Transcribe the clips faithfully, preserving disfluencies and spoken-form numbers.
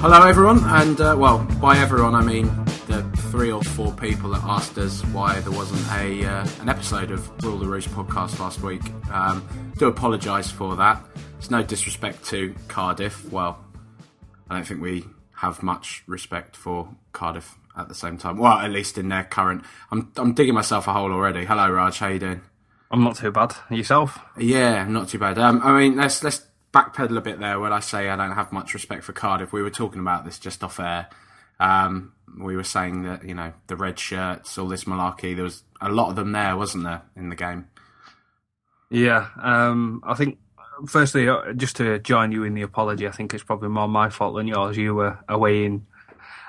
Hello everyone, and uh, well, by everyone I mean the three or four people that asked us why there wasn't a uh, an episode of Rule the Roost podcast last week. Um, do apologise for that. It's no disrespect to Cardiff. Well, I don't think we have much respect for Cardiff at the same time. Well, at least in their current. I'm I'm digging myself a hole already. Hello Raj, how you doing? I'm not too bad. Yourself? Yeah, not too bad. Um, I mean, let's let's. backpedal a bit there when I say I don't have much respect for Cardiff. We were talking about this just off air. Um, we were saying that, you know, the red shirts, all this malarkey, there was a lot of them there, wasn't there, in the game? Yeah. Um, I think, firstly, just to join you in the apology, I think it's probably more my fault than yours. You were away in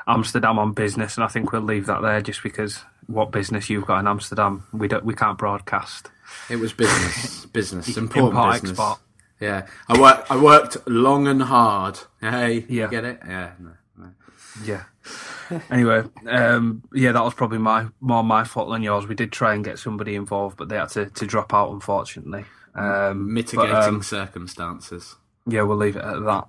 Amsterdam on business, and I think we'll leave that there just because what business you've got in Amsterdam, we don't, we can't broadcast. It was business. business. Important Import, business. Export. Yeah, I worked. I worked long and hard. Hey, yeah. You get it? Yeah, no, no. yeah. Anyway, um, yeah, that was probably my more my fault than yours. We did try and get somebody involved, but they had to, to drop out, unfortunately. Um, Mitigating but, um, circumstances. Yeah, we'll leave it at that.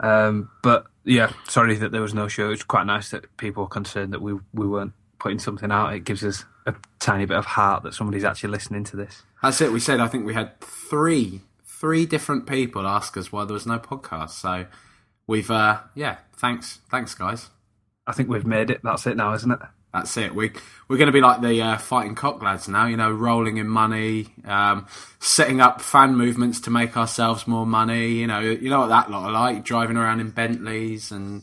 Um, but yeah, sorry that there was no show. It's quite nice that people were concerned that we we weren't putting something out. It gives us a tiny bit of heart that somebody's actually listening to this. That's it. We said I think we had three. Three different people ask us why there was no podcast. So we've, uh, yeah, thanks. Thanks, guys. I think we've made it. That's it now, isn't it? That's it. We, we're going to be like the uh, Fighting Cock lads now, you know, rolling in money, um, setting up fan movements to make ourselves more money. You know, you know what that lot are like, driving around in Bentleys and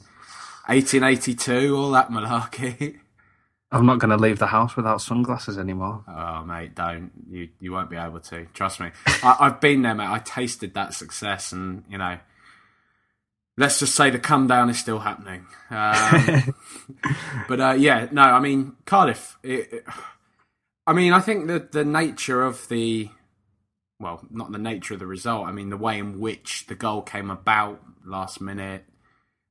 eighteen eighty-two, all that malarkey. I'm not going to leave the house without sunglasses anymore. Oh, mate, don't. You you won't be able to. Trust me. I, I've been there, mate. I tasted that success and, you know, let's just say the come down is still happening. Um, but, uh, yeah, no, I mean, Cardiff, it, it, I mean, I think that the nature of the, well, not the nature of the result, I mean, the way in which the goal came about last minute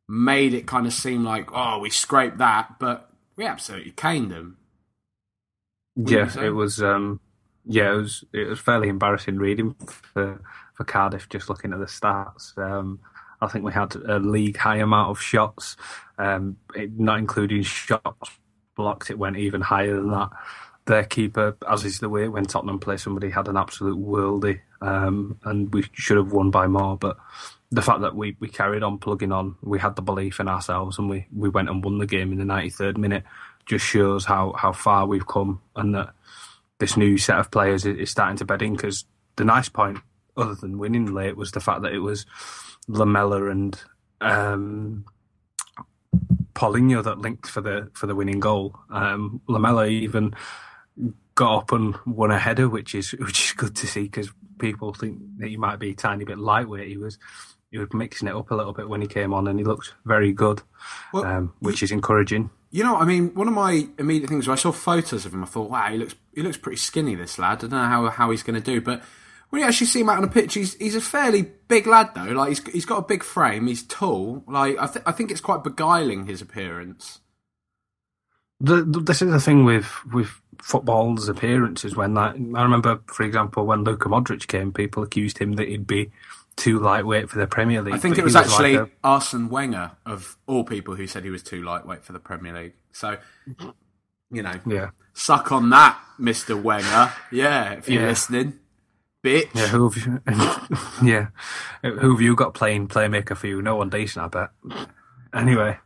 made it kind of seem like, oh, we scraped that, but we absolutely caned them. Yeah, it was. Um, yeah, it was. It was fairly embarrassing reading for for Cardiff. Just looking at the stats, um, I think we had a league high amount of shots, um, it, not including shots blocked. It went even higher than that. Their keeper, as is the way when Tottenham play somebody, had an absolute worldie, um, and we should have won by more. But the fact that we, we carried on plugging on, we had the belief in ourselves, and we, we went and won the game in the ninety-third minute just shows how, how far we've come, and that this new set of players is, is starting to bed in. Because the nice point, other than winning late, was the fact that it was Lamela and um, Paulinho that linked for the for the winning goal. Um, Lamela even got up and won a header, which is which is good to see because people think that he might be a tiny bit lightweight. He was. He was mixing it up a little bit when he came on, and he looked very good, well, um, which is encouraging. You know, I mean, one of my immediate things, I saw photos of him, I thought, wow, he looks he looks pretty skinny, this lad. I don't know how, how he's going to do, but when you actually see him out on the pitch, he's he's a fairly big lad, though. Like he's he's got a big frame, he's tall. Like I, th- I think it's quite beguiling, his appearance. The, the, this is the thing with with football's appearances. When that, I remember, for example, when Luka Modric came, people accused him that he'd be too lightweight for the Premier League. I think it was, was actually like a... Arsene Wenger, of all people, who said he was too lightweight for the Premier League. So, you know, yeah. Suck on that, Mister Wenger. Yeah, if you're yeah. listening, bitch. Yeah, who have you... yeah, who have you got playing playmaker for you? No one decent, I bet. Anyway,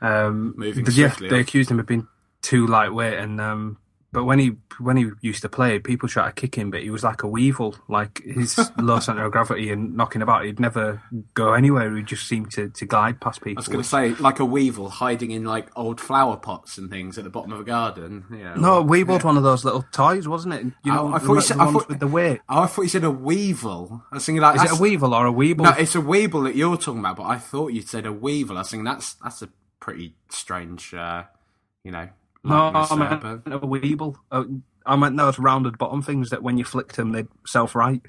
um, moving. Yeah, they off. accused him of being too lightweight, and um, But when he when he used to play, people tried to kick him, but he was like a weevil, like his low centre of gravity and knocking about. He'd never go anywhere. He just seemed to, to glide past people. I was going to say, like a weevil hiding in like old flower pots and things at the bottom of a garden. Yeah. No, a weevil's yeah. one of those little toys, wasn't it? You know, oh, I thought the, you said, the ones I thought, with the weight. Oh, I thought you said a weevil. I was thinking like, is it a weevil or a weevil? No, it's a weevil that you're talking about. But I thought you said a weevil. I was thinking that's that's a pretty strange, uh, you know. No, I meant but... a weevil. I meant those rounded bottom things that when you flicked them, they'd self-right.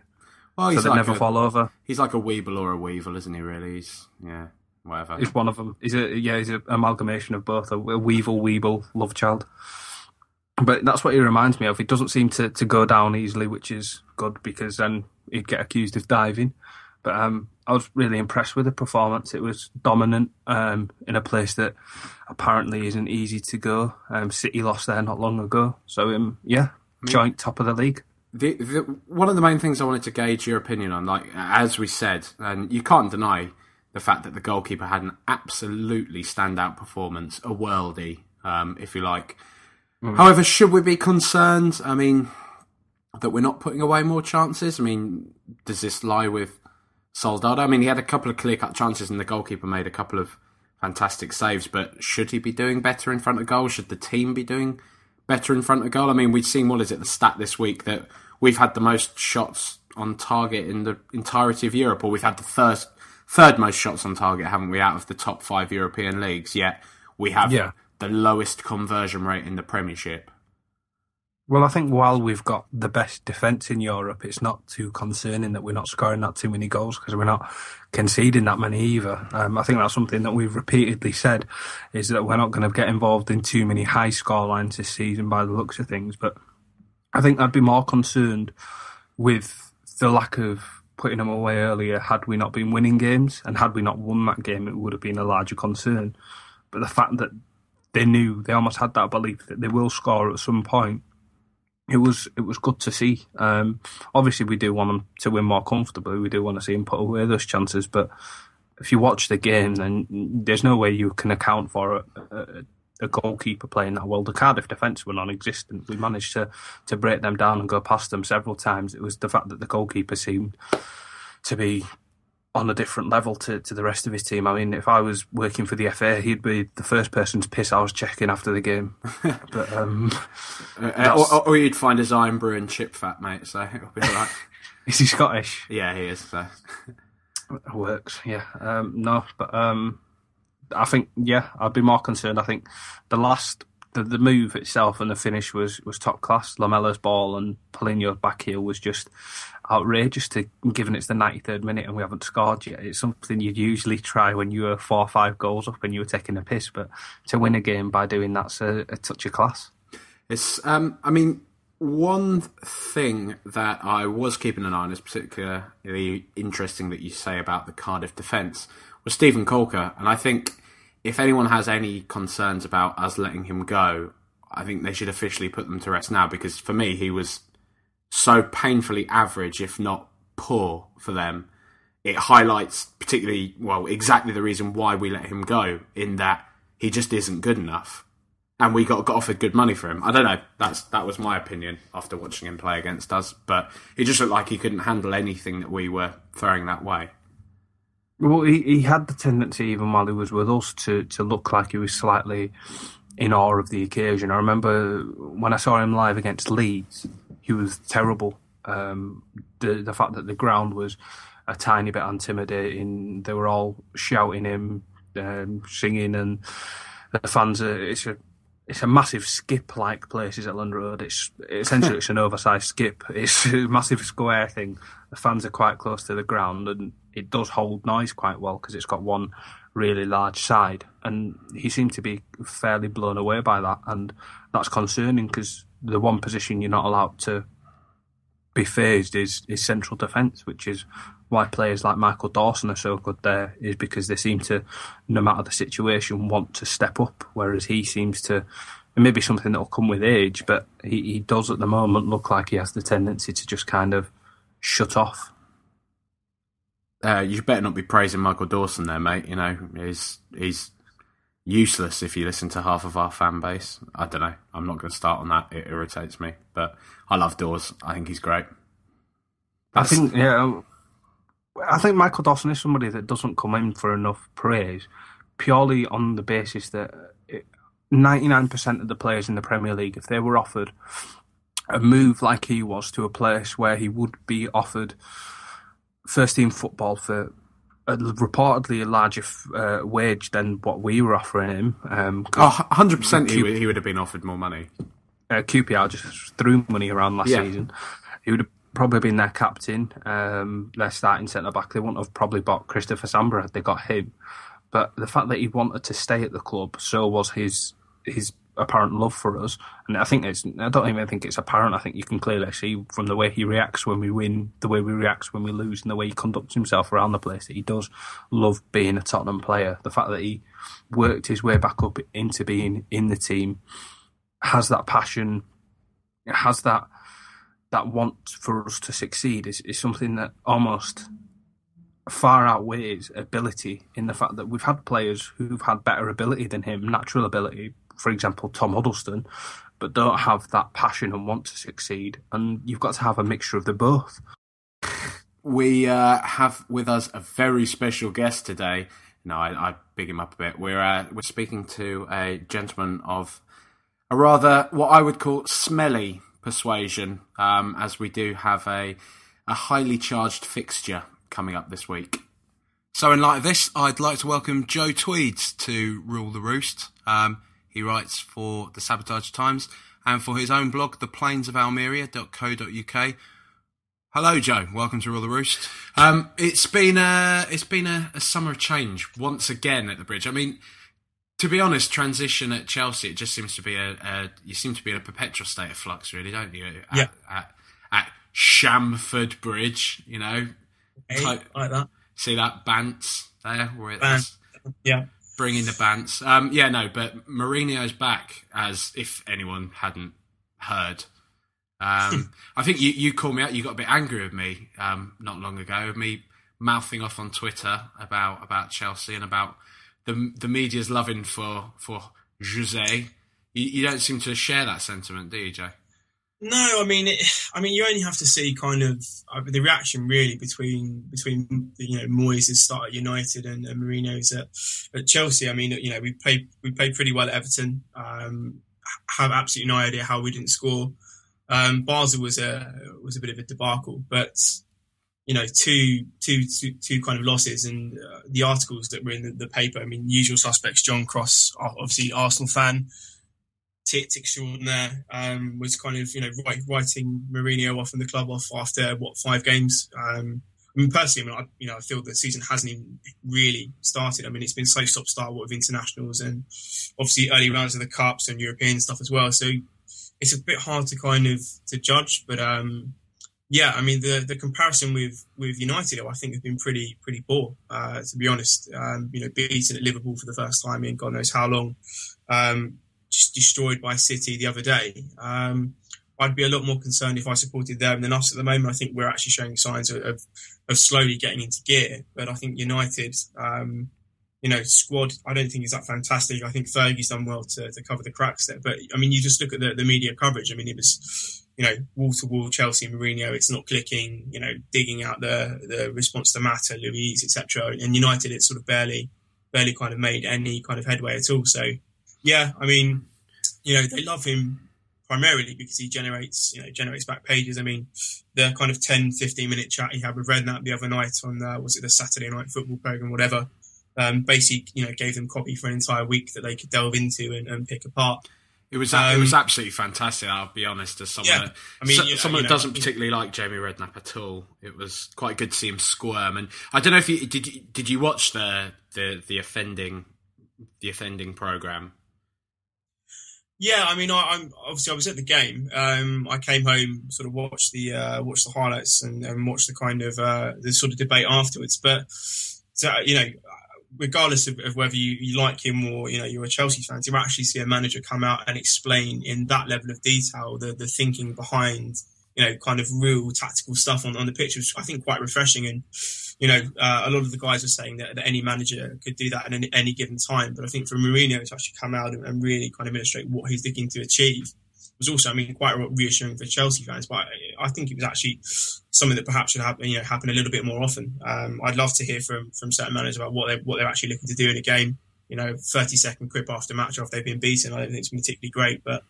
Well, he's so they'd like never a, fall over. He's like a weevil or a weevil, isn't he, really? He's, yeah, whatever. He's one of them. He's a, yeah, he's an amalgamation of both, a weevil, weevil, love child. But that's what he reminds me of. He doesn't seem to, to go down easily, which is good, because then he'd get accused of diving. But um, I was really impressed with the performance. It was dominant um, in a place that apparently isn't easy to go. Um, City lost there not long ago. So, um, yeah, I mean, joint top of the league. The, the, one of the main things I wanted to gauge your opinion on, like as we said, and you can't deny the fact that the goalkeeper had an absolutely standout performance, a worldie, um, if you like. Mm. However, should we be concerned? I mean, that we're not putting away more chances? I mean, does this lie with Soldado? I mean, he had a couple of clear-cut chances and the goalkeeper made a couple of fantastic saves, but should he be doing better in front of goal? Should the team be doing better in front of goal? I mean, we've seen, what is it, the stat this week that we've had the most shots on target in the entirety of Europe, or we've had the first, third most shots on target, haven't we, out of the top five European leagues, yet we have yeah. the lowest conversion rate in the Premiership. Well, I think while we've got the best defence in Europe, it's not too concerning that we're not scoring that too many goals because we're not conceding that many either. Um, I think that's something that we've repeatedly said, is that we're not going to get involved in too many high score lines this season by the looks of things. But I think I'd be more concerned with the lack of putting them away earlier had we not been winning games. And had we not won that game, it would have been a larger concern. But the fact that they knew, they almost had that belief that they will score at some point, It was it was good to see. Um, obviously, we do want them to win more comfortably. We do want to see them put away those chances. But if you watch the game, then there's no way you can account for a, a, a goalkeeper playing that well. The Cardiff defence were non-existent. We managed to, to break them down and go past them several times. It was the fact that the goalkeeper seemed to be on a different level to, to the rest of his team. I mean, if I was working for the F A, he'd be the first person's piss I was checking after the game. But um, uh, or, or you'd find his iron brewing chip fat, mate, so it'll be all right. Is he Scottish? Yeah, he is. So. It works, yeah. Um, no, but um, I think, yeah, I'd be more concerned. I think the last, the, the move itself and the finish was, was top class. Lamela's ball and Paulinho's back heel was just outrageous, to given it's the ninety-third minute and we haven't scored yet. It's something you'd usually try when you were four or five goals up and you were taking a piss, but to win a game by doing that's a, a touch of class. It's, um, I mean, one thing that I was keeping an eye on is particularly interesting that you say about the Cardiff defence was Stephen Colker, and I think if anyone has any concerns about us letting him go, I think they should officially put them to rest now, because for me he was so painfully average, if not poor, for them. It highlights particularly, well, exactly the reason why we let him go, in that he just isn't good enough. And we got, got offered good money for him. I don't know, that's that was my opinion after watching him play against us, but it just looked like he couldn't handle anything that we were throwing that way. Well, he, he had the tendency, even while he was with us, to, to look like he was slightly in awe of the occasion. I remember when I saw him live against Leeds, he was terrible. Um, the the fact that the ground was a tiny bit intimidating, they were all shouting him, um, singing, and the fans are, it's a it's a massive skip like place at London Road. It's essentially it's an oversized skip. It's a massive square thing. The fans are quite close to the ground, and it does hold noise quite well because it's got one really large side. And he seemed to be fairly blown away by that, and that's concerning because the one position you're not allowed to be phased is, is central defence, which is why players like Michael Dawson are so good there, is because they seem to, no matter the situation, want to step up, whereas he seems to, it may be something that will come with age, but he, he does at the moment look like he has the tendency to just kind of shut off. Uh, you better not be praising Michael Dawson there, mate. You know, he's he's useless if you listen to half of our fan base. I don't know. I'm not going to start on that. It irritates me. But I love Dawes. I think he's great. That's, I think, yeah, I think Michael Dawson is somebody that doesn't come in for enough praise purely on the basis that it, ninety-nine percent of the players in the Premier League, if they were offered a move like he was to a place where he would be offered first team football for a, reportedly a larger uh, wage than what we were offering him. Um, oh, one hundred percent Q- he, he would have been offered more money. Uh, Q P R just threw money around last yeah. season. He would have probably been their captain, um, their starting centre-back. They wouldn't have probably bought Christopher Sambra had they got him. But the fact that he wanted to stay at the club, so was his his apparent love for us. And I think it's, I don't even think it's apparent. I think you can clearly see from the way he reacts when we win, the way we react when we lose, and the way he conducts himself around the place, that he does love being a Tottenham player. The fact that he worked his way back up into being in the team, has that passion, has that that want for us to succeed, is, is something that almost far outweighs ability, in the fact that we've had players who've had better ability than him, natural ability, for example, Tom Huddleston, but don't have that passion and want to succeed. And you've got to have a mixture of the both. We uh, have with us a very special guest today. No, I, I big him up a bit. We're uh, we're speaking to a gentleman of a rather what I would call smelly persuasion, um, as we do have a a highly charged fixture coming up this week. So in light of this, I'd like to welcome Joe Tweeds to Rule the Roost. Um, he writes for the Sabotage Times and for his own blog, the plains of almeria dot co dot uk. Hello, Joe. Welcome to Rule the Roost. Um, it's been a it's been a, a summer of change once again at the Bridge. I mean, to be honest, transition at Chelsea, it just seems to be a, a you seem to be in a perpetual state of flux, really, don't you? At, yeah. At, at Stamford Bridge, you know. Type, like that. See that Bantz there? Where it's Bantz. Yeah. Bringing the Bantz. Um, yeah, no, but Mourinho's back, as if anyone hadn't heard. Um, I think you, you called me out. You got a bit angry with me um, not long ago, with me mouthing off on Twitter about, about Chelsea and about the the media's loving for, for Jose. You, you don't seem to share that sentiment, do you, Joe? No, I mean, it, I mean, you only have to see kind of uh, the reaction really between between you know Moyes' start at United and, and Mourinho's at, at Chelsea. I mean, you know, we played we played pretty well at Everton. Um, have absolutely no idea how we didn't score. Um, Basel was a was a bit of a debacle, but you know, two two two, two kind of losses, and uh, the articles that were in the, the paper. I mean, usual suspects. John Cross, obviously Arsenal fan. Tit extraordinaire, um, was kind of, you know, writing Mourinho off and the club off after, what, five games? Um, I mean, personally, I mean, I, you know, I feel the season hasn't even really started. I mean, it's been so stop-start with internationals and obviously early rounds of the Cups and European stuff as well. So it's a bit hard to kind of to judge. But, um, yeah, I mean, the, the comparison with, with United, I think, has been pretty pretty poor, uh, to be honest. Um, you know, beaten at Liverpool for the first time in God knows how long. Um destroyed by City the other day. Um, I'd be a lot more concerned if I supported them than us at the moment. I think we're actually showing signs of, of, of slowly getting into gear. But I think United, um, you know, squad, I don't think is that fantastic. I think Fergie's done well to, to cover the cracks there. But, I mean, you just look at the, the media coverage. I mean, it was, you know, wall-to-wall Chelsea, Mourinho, it's not clicking, you know, digging out the, the response to Mata, Louise, et cetera. And United, it's sort of barely, barely kind of made any kind of headway at all. So, yeah, I mean, you know, they love him primarily because he generates, you know, generates back pages. I mean, the kind of ten, fifteen minute chat he had with Redknapp the other night on, uh, was it the Saturday Night Football programme, whatever, um, basically, you know, gave them copy for an entire week that they could delve into and, and pick apart. It was um, it was absolutely fantastic, I'll be honest, as someone, yeah, I mean, so, you, someone you know, who doesn't particularly like Jamie Redknapp at all. It was quite good to see him squirm. And I don't know if you did. You, did you watch the the the offending? the offending programme? Yeah, I mean, I, I'm obviously I was at the game. Um, I came home, sort of watched the uh, watched the highlights and, and watched the kind of uh, the sort of debate afterwards. But so, you know, regardless of, of whether you, you like him or you know you're a Chelsea fan, you actually see a manager come out and explain in that level of detail the the thinking behind you know, kind of real tactical stuff on, on the pitch, which I think quite refreshing. And, you know, uh, a lot of the guys were saying that, that any manager could do that at any, any given time. But I think for Mourinho to actually come out and, and really kind of illustrate what he's looking to achieve was also, I mean, quite reassuring for Chelsea fans. But I, I think it was actually something that perhaps should happen, you know, happen a little bit more often. Um, I'd love to hear from from certain managers about what they're, what they're actually looking to do in a game. You know, thirty second quip after match after they've been beaten, I don't think it's particularly great. But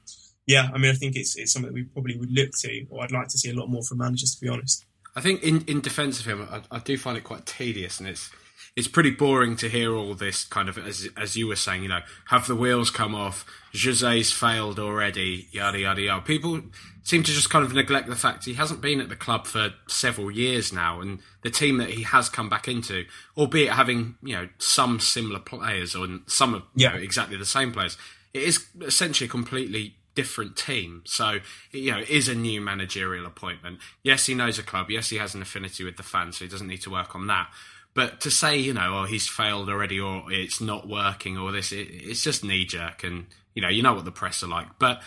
yeah, I mean, I think it's it's something that we probably would look to, or I'd like to see a lot more from managers, to be honest. I think in, in defence of him, I, I do find it quite tedious, and it's it's pretty boring to hear all this kind of, as as you were saying, you know, have the wheels come off, Jose's failed already, yada, yada, yada. People seem to just kind of neglect the fact he hasn't been at the club for several years now, and the team that he has come back into, albeit having, you know, some similar players or some of yeah. you know, exactly the same players, it is essentially a completely different team. So, you know, it is a new managerial appointment. Yes, he knows a club. Yes, he has an affinity with the fans, so he doesn't need to work on that. But to say, you know, oh, he's failed already, or it's not working, or this, it, it's just knee-jerk, and, you know, you know what the press are like. But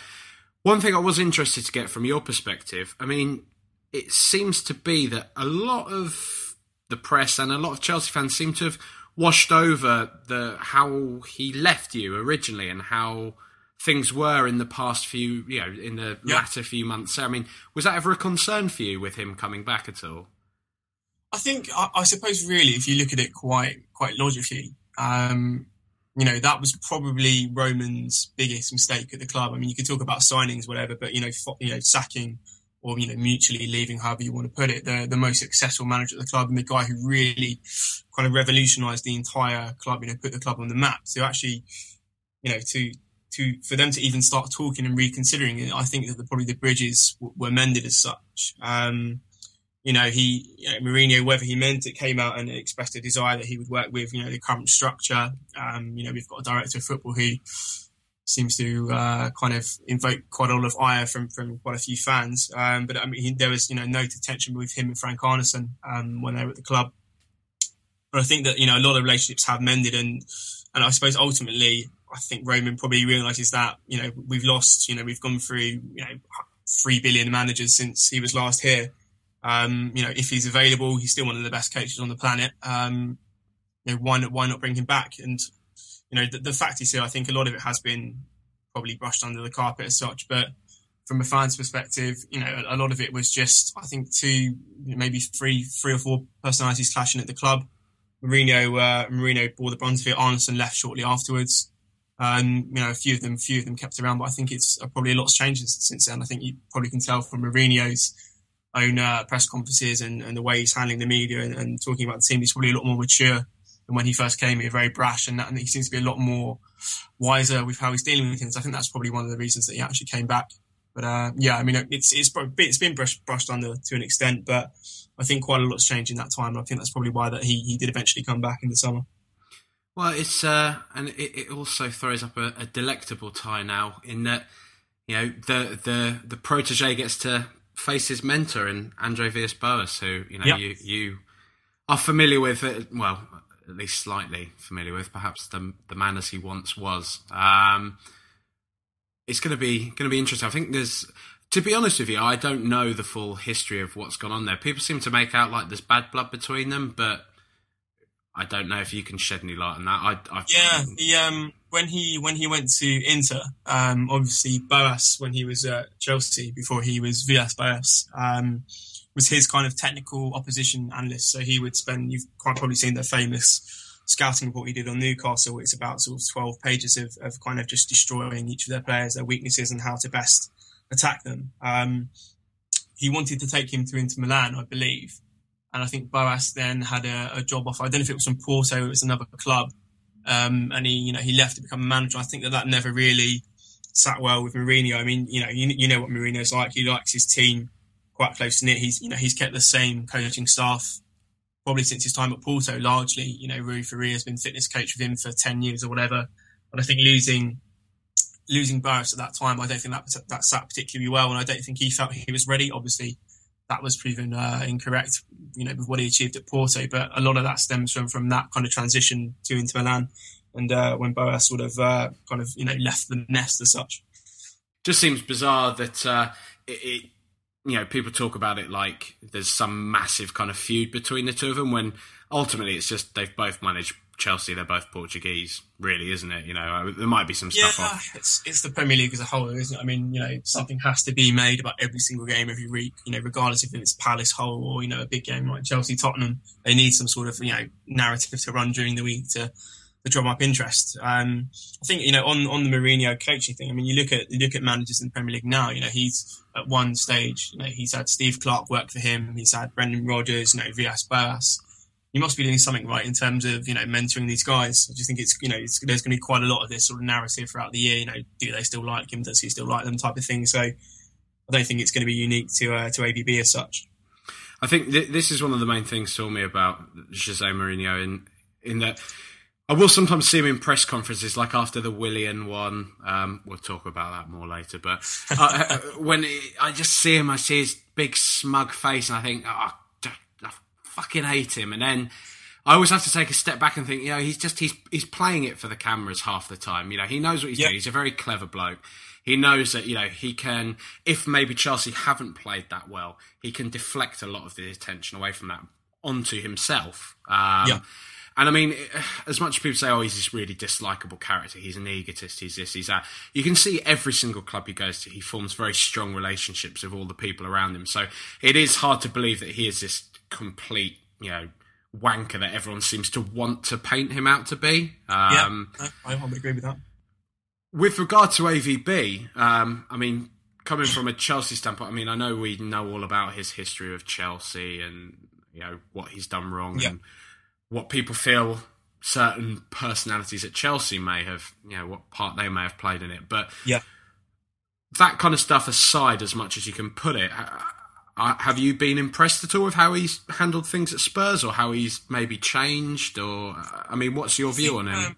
one thing I was interested to get from your perspective, I mean, it seems to be that a lot of the press and a lot of Chelsea fans seem to have washed over the how he left you originally and how things were in the past few, you know, in the yeah. latter few months. I mean, was that ever a concern for you with him coming back at all? I think, I, I suppose, really, if you look at it quite quite logically, um, you know, that was probably Roman's biggest mistake at the club. I mean, you could talk about signings, whatever, but, you know, fo- you know, sacking or, you know, mutually leaving, however you want to put it, the, the most successful manager at the club and the guy who really kind of revolutionised the entire club, you know, put the club on the map. So actually, you know, to... To, for them to even start talking and reconsidering it, I think that the, probably the bridges w- were mended as such. Um, you know, he, you know, Mourinho, whether he meant it, came out and expressed a desire that he would work with, you know, the current structure. Um, you know, we've got a director of football who seems to uh, kind of invoke quite a lot of ire from, from quite a few fans. Um, but I mean, he, there was, you know, no tension with him and Frank Arneson um, when they were at the club. But I think that, you know, a lot of relationships have mended, and and I suppose ultimately, I think Roman probably realises that, you know, we've lost, you know, we've gone through, you know, three billion managers since he was last here. Um, you know, if he's available, he's still one of the best coaches on the planet. Um, you know, why not, why not bring him back? And, you know, the, the fact is, I think a lot of it has been probably brushed under the carpet as such. But from a fan's perspective, you know, a, a lot of it was just, I think, two, maybe three, three or four personalities clashing at the club. Mourinho, uh, Mourinho bore the brunt of it. Arneson left shortly afterwards. Um, you know, a few of them, few of them kept around, but I think it's uh, probably a lot's changed since then. I think you probably can tell from Mourinho's own uh, press conferences and, and the way he's handling the media and, and talking about the team. He's probably a lot more mature than when he first came. He was very brash, and, that, and he seems to be a lot more wiser with how he's dealing with things. I think that's probably one of the reasons that he actually came back. But uh, yeah, I mean, it's it's it's been brushed, brushed under to an extent, but I think quite a lot's changed in that time. And I think that's probably why that he he did eventually come back in the summer. Well, it's uh, and it, it also throws up a, a delectable tie now in that, you know, the the the protege gets to face his mentor in Andre Villas-Boas, who, you know, yep. you you are familiar with, well, at least slightly familiar with, perhaps the the man as he once was. Um, it's going to be going to be interesting. I think there's, to be honest with you, I don't know the full history of what's gone on there. People seem to make out like there's bad blood between them, but I don't know if you can shed any light on that. I, I... Yeah, he, um, when he when he went to Inter, um, obviously Boas, when he was at Chelsea, before he was Villas-Boas, um, was his kind of technical opposition analyst. So he would spend, you've quite probably seen the famous scouting report he did on Newcastle. It's about sort of twelve pages of, of kind of just destroying each of their players, their weaknesses and how to best attack them. Um, he wanted to take him to Inter Milan, I believe. And I think Boas then had a, a job offer. I don't know if it was from Porto, it was another club. Um, and he, you know, he left to become a manager. I think that that never really sat well with Mourinho. I mean, you know, you, you know what Mourinho's like. He likes his team quite close knit. He's, you know, he's kept the same coaching staff probably since his time at Porto, largely. You know, Rui Faria has been fitness coach with him for ten years or whatever. But I think losing losing Boas at that time, I don't think that that sat particularly well. And I don't think he felt he was ready, obviously. That was proven uh, incorrect, you know, with what he achieved at Porto. But a lot of that stems from from that kind of transition to Inter Milan, and uh, when Boas sort of uh, kind of, you know, left the nest as such. Just seems bizarre that uh, it, it you know, people talk about it like there's some massive kind of feud between the two of them, when ultimately it's just they've both managed Chelsea. They're both Portuguese, really, isn't it? You know, there might be some yeah, stuff off. It's, it's the Premier League as a whole, isn't it? I mean, you know, something has to be made about every single game every week, you know, regardless if it's Palace, Hull, or, you know, a big game like Chelsea, Tottenham. They need some sort of, you know, narrative to run during the week to... to drum up interest. Um, I think, you know, on, on the Mourinho coaching thing, I mean, you look at you look at managers in the Premier League now, you know, he's at one stage, you know, he's had Steve Clark work for him, he's had Brendan Rodgers, you know, Villas Boas. You must be doing something right in terms of, you know, mentoring these guys. I just think it's, you know, it's, there's going to be quite a lot of this sort of narrative throughout the year, you know, do they still like him, does he still like them type of thing. So I don't think it's going to be unique to uh, to A B B as such. I think th- this is one of the main things for me about Jose Mourinho in, in that... I will sometimes see him in press conferences, like after the Willian one. Um, we'll talk about that more later. But uh, when it, I just see him, I see his big smug face, and I think, oh, I fucking hate him. And then I always have to take a step back and think, you know, he's just he's he's playing it for the cameras half the time. You know, he knows what he's yep. doing. He's a very clever bloke. He knows that, you know, he can, if maybe Chelsea haven't played that well, he can deflect a lot of the attention away from that onto himself. Um, yeah. And I mean, as much as people say, oh, he's this really dislikable character, he's an egotist, he's this, he's that. You can see every single club he goes to, he forms very strong relationships with all the people around him. So it is hard to believe that he is this complete, you know, wanker that everyone seems to want to paint him out to be. Um, yeah, I would agree with that. With regard to A V B, um, I mean, coming from a Chelsea standpoint, I mean, I know we know all about his history of Chelsea and, you know, what he's done wrong yeah. and what people feel certain personalities at Chelsea may have, you know, what part they may have played in it. But yeah. that kind of stuff aside, as much as you can put it, have you been impressed at all with how he's handled things at Spurs, or how he's maybe changed? Or, I mean, what's your view on him? Um,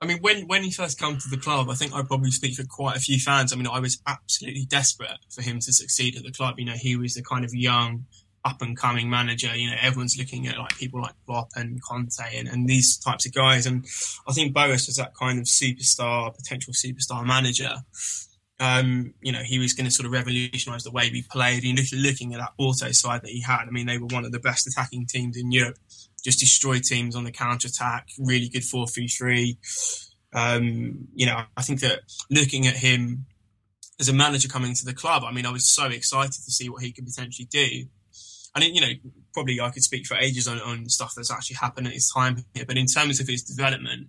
I mean, when, when he first came to the club, I think I probably speak for quite a few fans. I mean, I was absolutely desperate for him to succeed at the club. You know, he was the kind of young... up-and-coming manager, you know, everyone's looking at like people like Klopp and Conte and, and these types of guys, and I think Boas was that kind of superstar, potential superstar manager. Um, you know, he was going to sort of revolutionise the way we played, and looking at that auto side that he had, I mean, they were one of the best attacking teams in Europe, just destroyed teams on the counter-attack, really good four three three. Um, you know, I think that looking at him as a manager coming to the club, I mean, I was so excited to see what he could potentially do. And, you know, probably I could speak for ages on, on stuff that's actually happened at his time here. But in terms of his development,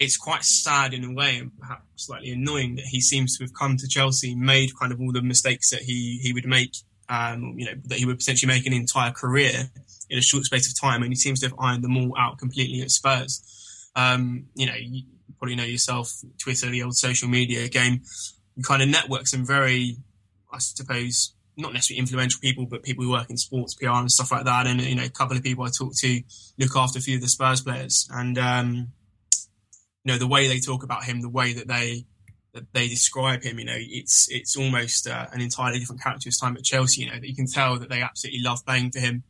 it's quite sad in a way, and perhaps slightly annoying, that he seems to have come to Chelsea, made kind of all the mistakes that he, he would make, um, you know, that he would potentially make an entire career in a short space of time. And he seems to have ironed them all out completely at Spurs. Um, you know, you probably know yourself, Twitter, the old social media game, you kind of network some very, I suppose, not necessarily influential people, but people who work in sports, P R and stuff like that. And, you know, a couple of people I talk to look after a few of the Spurs players. And, um, you know, the way they talk about him, the way that they that they describe him, you know, it's it's almost uh, an entirely different character his time at Chelsea, you know, that you can tell that they absolutely love playing for him.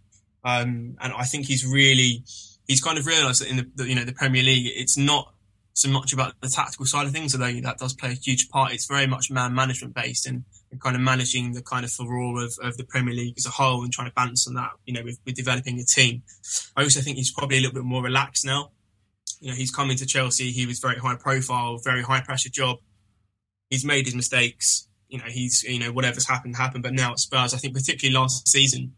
Um, and I think he's really, he's kind of realised that in the, the, you know, the Premier League, it's not so much about the tactical side of things, although that does play a huge part. It's very much man management based, and kind of managing the kind of furore of, of the Premier League as a whole, and trying to balance on that, you know, with, with developing a team. I also think he's probably a little bit more relaxed now. You know, he's come into Chelsea. He was very high profile, very high pressure job. He's made his mistakes. You know, he's, you know, whatever's happened, happened. But now at Spurs, I think particularly last season,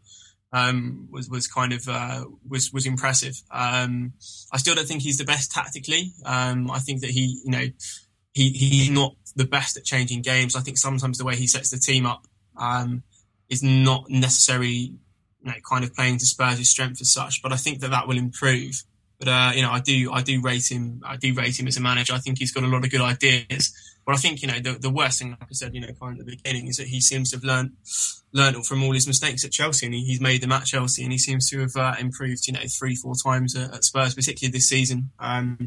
um, was, was kind of, uh, was, was impressive. Um, I still don't think he's the best tactically. Um, I think that he, you know, He he's not the best at changing games. I think sometimes the way he sets the team up um, is not necessarily, you know, kind of playing to Spurs' strength as such. But I think that that will improve. But uh, you know, I do I do rate him. I do rate him as a manager. I think he's got a lot of good ideas. But I think, you know, the, the worst thing, like I said, you know, kind of at the beginning, is that he seems to have learned learned from all his mistakes at Chelsea, and he, he's made them at Chelsea, and he seems to have uh, improved, you know, three four times at, at Spurs, particularly this season. Um,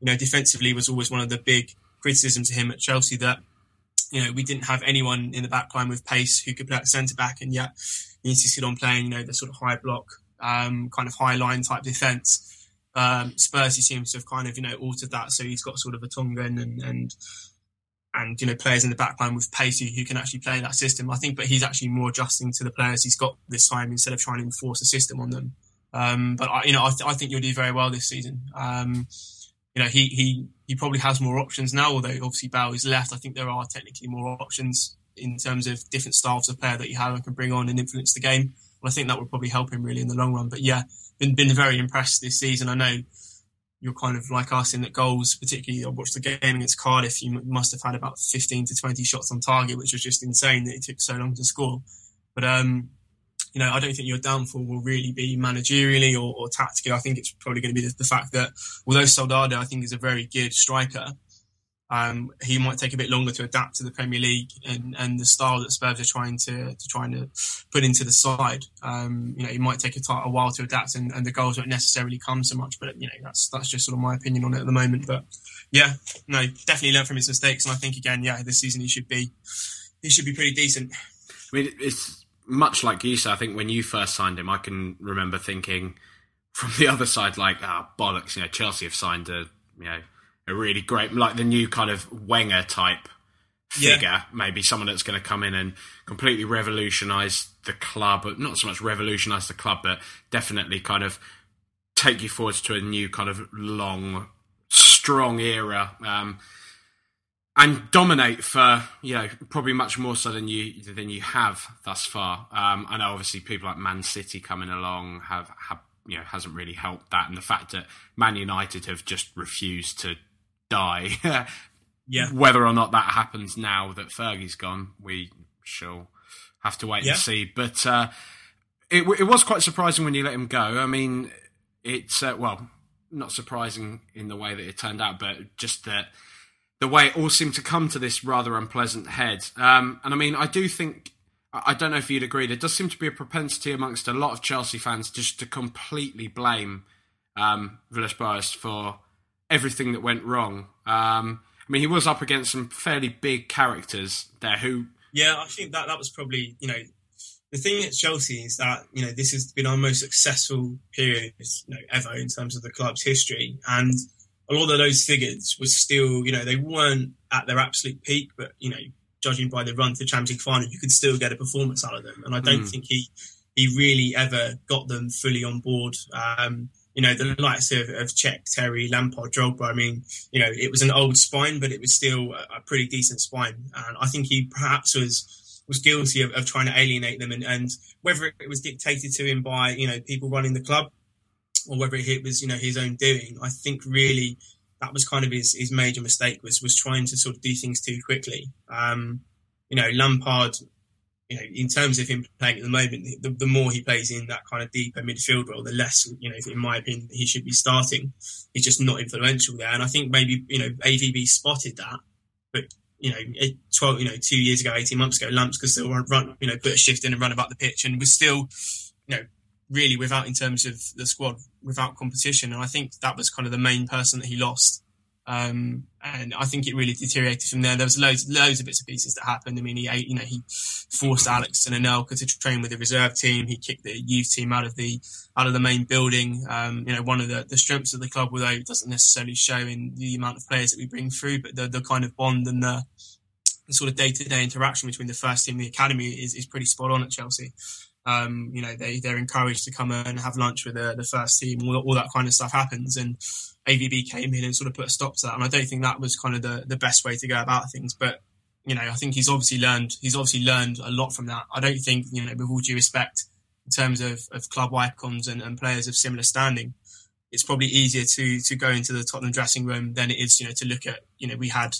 you know, defensively was always one of the big criticism to him at Chelsea, that, you know, we didn't have anyone in the back line with pace who could play at centre-back, and yet he insisted on playing, you know, the sort of high block, um, kind of high line type defence. Um, Spurs, he seems to have kind of, you know, altered that, so he's got sort of a Tongan and, and and, you know, players in the back line with pace who, who can actually play that system, I think. But he's actually more adjusting to the players he's got this time instead of trying to enforce a system on them. Um, but, I, you know, I, th- I think you'll do very well this season. Um, you know, he, he, he probably has more options now, although obviously Bale is left. I think there are technically more options in terms of different styles of player that you have and can bring on and influence the game. And I think that would probably help him really in the long run. But yeah, been been very impressed this season. I know you're kind of like us in that goals, particularly I watched the game against Cardiff, you must have had about fifteen to twenty shots on target, which was just insane that it took so long to score. But, um, you know, I don't think your downfall will really be managerially or, or tactically. I think it's probably going to be the, the fact that although Soldado, I think, is a very good striker, um, he might take a bit longer to adapt to the Premier League and, and the style that Spurs are trying to, to trying to put into the side. Um, you know, it might take a, t- a while to adapt, and, and the goals won't necessarily come so much. But you know, that's that's just sort of my opinion on it at the moment. But yeah, no, definitely learn from his mistakes, and I think again, yeah, this season he should be he should be pretty decent. I mean, it's much like you said. I think when you first signed him, I can remember thinking from the other side, like, ah, oh, bollocks, you know, Chelsea have signed a, you know, a really great, like the new kind of Wenger type figure, yeah. Maybe someone that's going to come in and completely revolutionise the club, but not so much revolutionise the club, but definitely kind of take you forwards to a new kind of long, strong era, um, and dominate for, you know, probably much more so than you than you have thus far. Um, I know obviously people like Man City coming along have, have you know hasn't really helped that, and the fact that Man United have just refused to die. Yeah. Whether or not that happens now that Fergie's gone, we shall have to wait yeah. and see. But uh, it, it was quite surprising when you let him go. I mean, it's, uh, well, not surprising in the way that it turned out, but just the, the way it all seemed to come to this rather unpleasant head. Um, and I mean, I do think, I don't know if you'd agree, there does seem to be a propensity amongst a lot of Chelsea fans just to completely blame um, Villas-Boas for everything that went wrong. Um, I mean, he was up against some fairly big characters there who... Yeah, I think that, that was probably, you know, the thing at Chelsea is that, you know, this has been our most successful period, you know, ever in terms of the club's history. And a lot of those figures were still, you know, they weren't at their absolute peak, but, you know, judging by the run to the Champions League final, you could still get a performance out of them. And I don't mm. think he he really ever got them fully on board. Um You know, the likes of, of Czech, Terry, Lampard, Drogba, I mean, you know, it was an old spine, but it was still a, a pretty decent spine. And I think he perhaps was was guilty of, of trying to alienate them. And, and whether it was dictated to him by, you know, people running the club or whether it was, you know, his own doing, I think really that was kind of his, his major mistake was was trying to sort of do things too quickly. Um, you know, Lampard... You know, in terms of him playing at the moment, the, the more he plays in that kind of deeper midfield role, the less, you know, in my opinion, he should be starting. He's just not influential there. And I think maybe, you know, A V B spotted that. But, you know, twelve, you know, two years ago, eighteen months ago, Lamps could still run, you know, put a shift in and run about the pitch and was still, you know, really without, in terms of the squad, without competition. And I think that was kind of the main person that he lost. Um, and I think it really deteriorated from there. There was loads, loads of bits and pieces that happened. I mean, he, you know, he forced Alex and Anelka to train with the reserve team. He kicked the youth team out of the out of the main building. Um, you know, one of the, the strengths of the club, although it doesn't necessarily show in the amount of players that we bring through, but the, the kind of bond and the, the sort of day-to-day interaction between the first team and the academy is, is pretty spot on at Chelsea. Um, you know, they, they're encouraged to come and have lunch with the, the first team. All, all that kind of stuff happens. And A V B came in and sort of put a stop to that. And I don't think that was kind of the, the best way to go about things. But, you know, I think he's obviously learned, he's obviously learned a lot from that. I don't think, you know, with all due respect, in terms of, of club icons and, and players of similar standing, it's probably easier to, to go into the Tottenham dressing room than it is, you know, to look at, you know, we had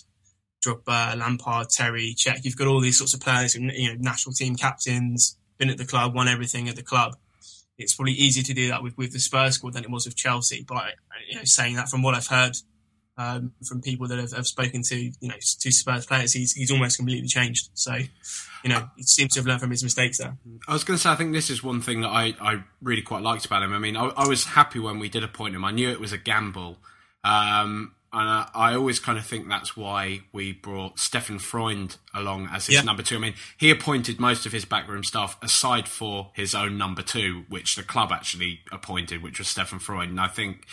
Drogba, Lampard, Terry, Czech. You've got all these sorts of players, you know, national team captains, been at the club, won everything at the club. It's probably easier to do that with, with the Spurs squad than it was with Chelsea. But, you know, saying that, from what I've heard um, from people that have, have spoken to, you know, to Spurs players, he's he's almost completely changed. So, you know, he seems to have learned from his mistakes there. I was going to say, I think this is one thing that I, I really quite liked about him. I mean, I, I was happy when we did appoint him. I knew it was a gamble. Um, and I, I always kind of think that's why we brought Stefan Freund along as his yeah. number two. I mean, he appointed most of his backroom staff aside for his own number two, which the club actually appointed, which was Stefan Freund. And I think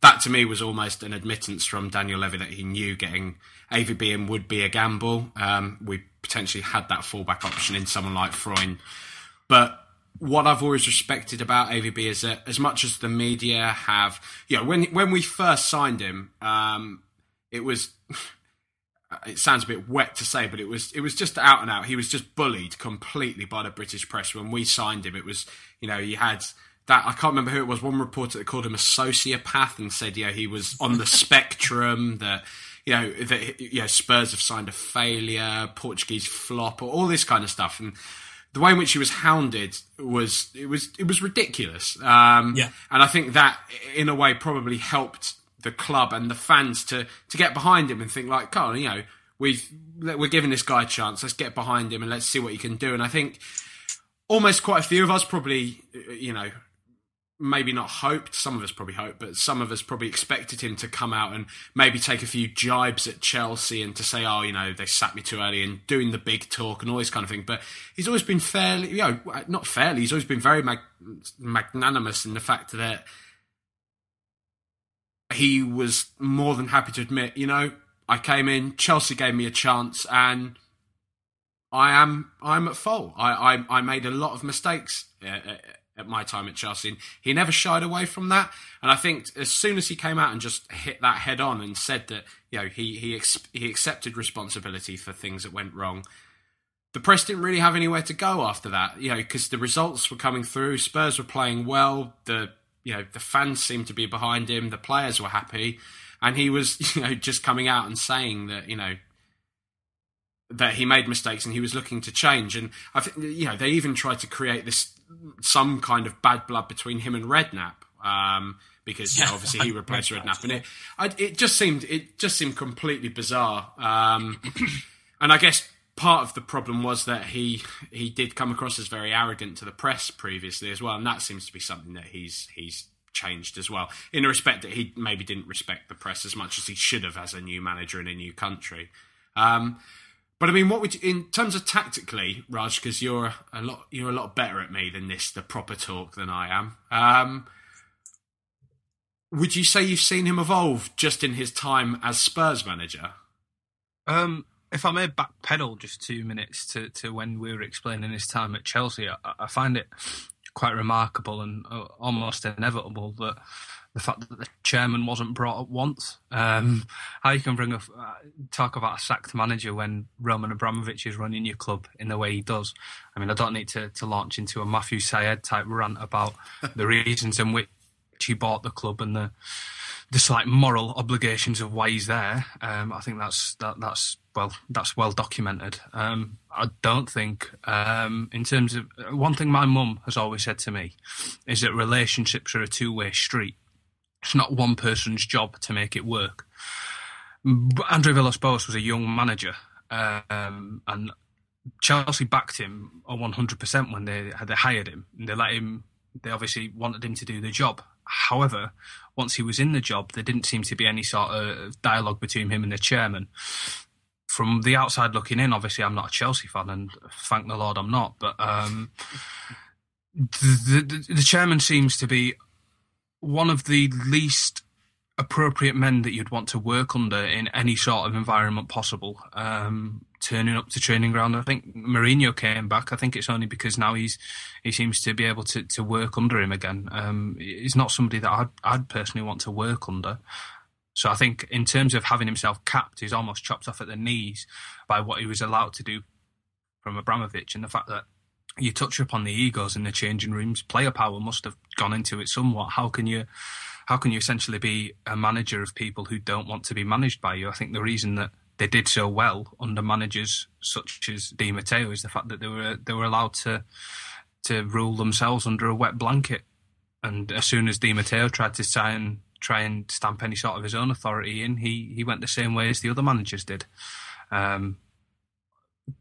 that to me was almost an admittance from Daniel Levy that he knew getting A V B in would be a gamble. Um, we potentially had that fallback option in someone like Freund. But what I've always respected about A V B is that as much as the media have, you know, when when we first signed him, um, it was, it sounds a bit wet to say, but it was it was just out and out. He was just bullied completely by the British press when we signed him. It was, you know, he had that, I can't remember who it was, one reporter that called him a sociopath and said, you know, he was on the spectrum, that, you know, that, you know, Spurs have signed a failure, Portuguese flop, or all this kind of stuff. And the way in which he was hounded was it was it was ridiculous, um, yeah. And I think that in a way probably helped the club and the fans to to get behind him and think like, Carl, you know, we we're giving this guy a chance. Let's get behind him and let's see what he can do. And I think almost quite a few of us probably, you know, maybe not hoped. Some of us probably hoped, but some of us probably expected him to come out and maybe take a few jibes at Chelsea and to say, oh, you know, they sacked me too early and doing the big talk and all this kind of thing. But he's always been fairly, you know, not fairly, he's always been very mag- magnanimous in the fact that he was more than happy to admit, you know, I came in, Chelsea gave me a chance and I am, I'm at fault. I, I, I made a lot of mistakes at, at my time at Chelsea. And he never shied away from that. And I think as soon as he came out and just hit that head on and said that, you know, he he ex- he accepted responsibility for things that went wrong, the press didn't really have anywhere to go after that, you know, because the results were coming through, Spurs were playing well, the, you know, the fans seemed to be behind him, the players were happy, and he was, you know, just coming out and saying that, you know, that he made mistakes and he was looking to change. And I think, you know, they even tried to create this some kind of bad blood between him and Redknapp, um, because yeah, you know, obviously he replaced Redknapp, and it I, it just seemed it just seemed completely bizarre. Um, and I guess part of the problem was that he he did come across as very arrogant to the press previously as well, and that seems to be something that he's he's changed as well, in a respect that he maybe didn't respect the press as much as he should have as a new manager in a new country. Um, But I mean, what would you, in terms of tactically, Raj? Because you're a lot, you're a lot better at me than this, the proper talk, than I am. Um, would you say you've seen him evolve just in his time as Spurs manager? Um, if I may backpedal just two minutes to, to when we were explaining his time at Chelsea, I, I find it quite remarkable and almost inevitable that the fact that the chairman wasn't brought up once. Um, how you can bring up, uh, talk about a sacked manager when Roman Abramovich is running your club in the way he does. I mean, I don't need to, to launch into a Matthew Syed type rant about the reasons in which he bought the club and the the slight moral obligations of why he's there. Um, I think that's that, that's well that's well documented. Um, I don't think um, in terms of one thing my mum has always said to me is that relationships are a two way street. It's not one person's job to make it work. André Villas-Boas was a young manager, um, and Chelsea backed him one hundred percent when they they hired him. They let him. They obviously wanted him to do the job. However, once he was in the job, there didn't seem to be any sort of dialogue between him and the chairman. From the outside looking in, obviously, I'm not a Chelsea fan, and thank the Lord I'm not. But um, the, the, the chairman seems to be one of the least appropriate men that you'd want to work under in any sort of environment possible. Um, turning up to training ground, I think Mourinho came back. I think it's only because now he's he seems to be able to, to work under him again. Um, he's not somebody that I'd, I'd personally want to work under. So I think in terms of having himself capped, he's almost chopped off at the knees by what he was allowed to do from Abramovich, and the fact that you touch upon the egos in the changing rooms. Player power must have gone into it somewhat. How can you, how can you essentially be a manager of people who don't want to be managed by you? I think the reason that they did so well under managers such as Di Matteo is the fact that they were they were allowed to to rule themselves under a wet blanket. And as soon as Di Matteo tried to try and try and stamp any sort of his own authority in, he he went the same way as the other managers did. Um,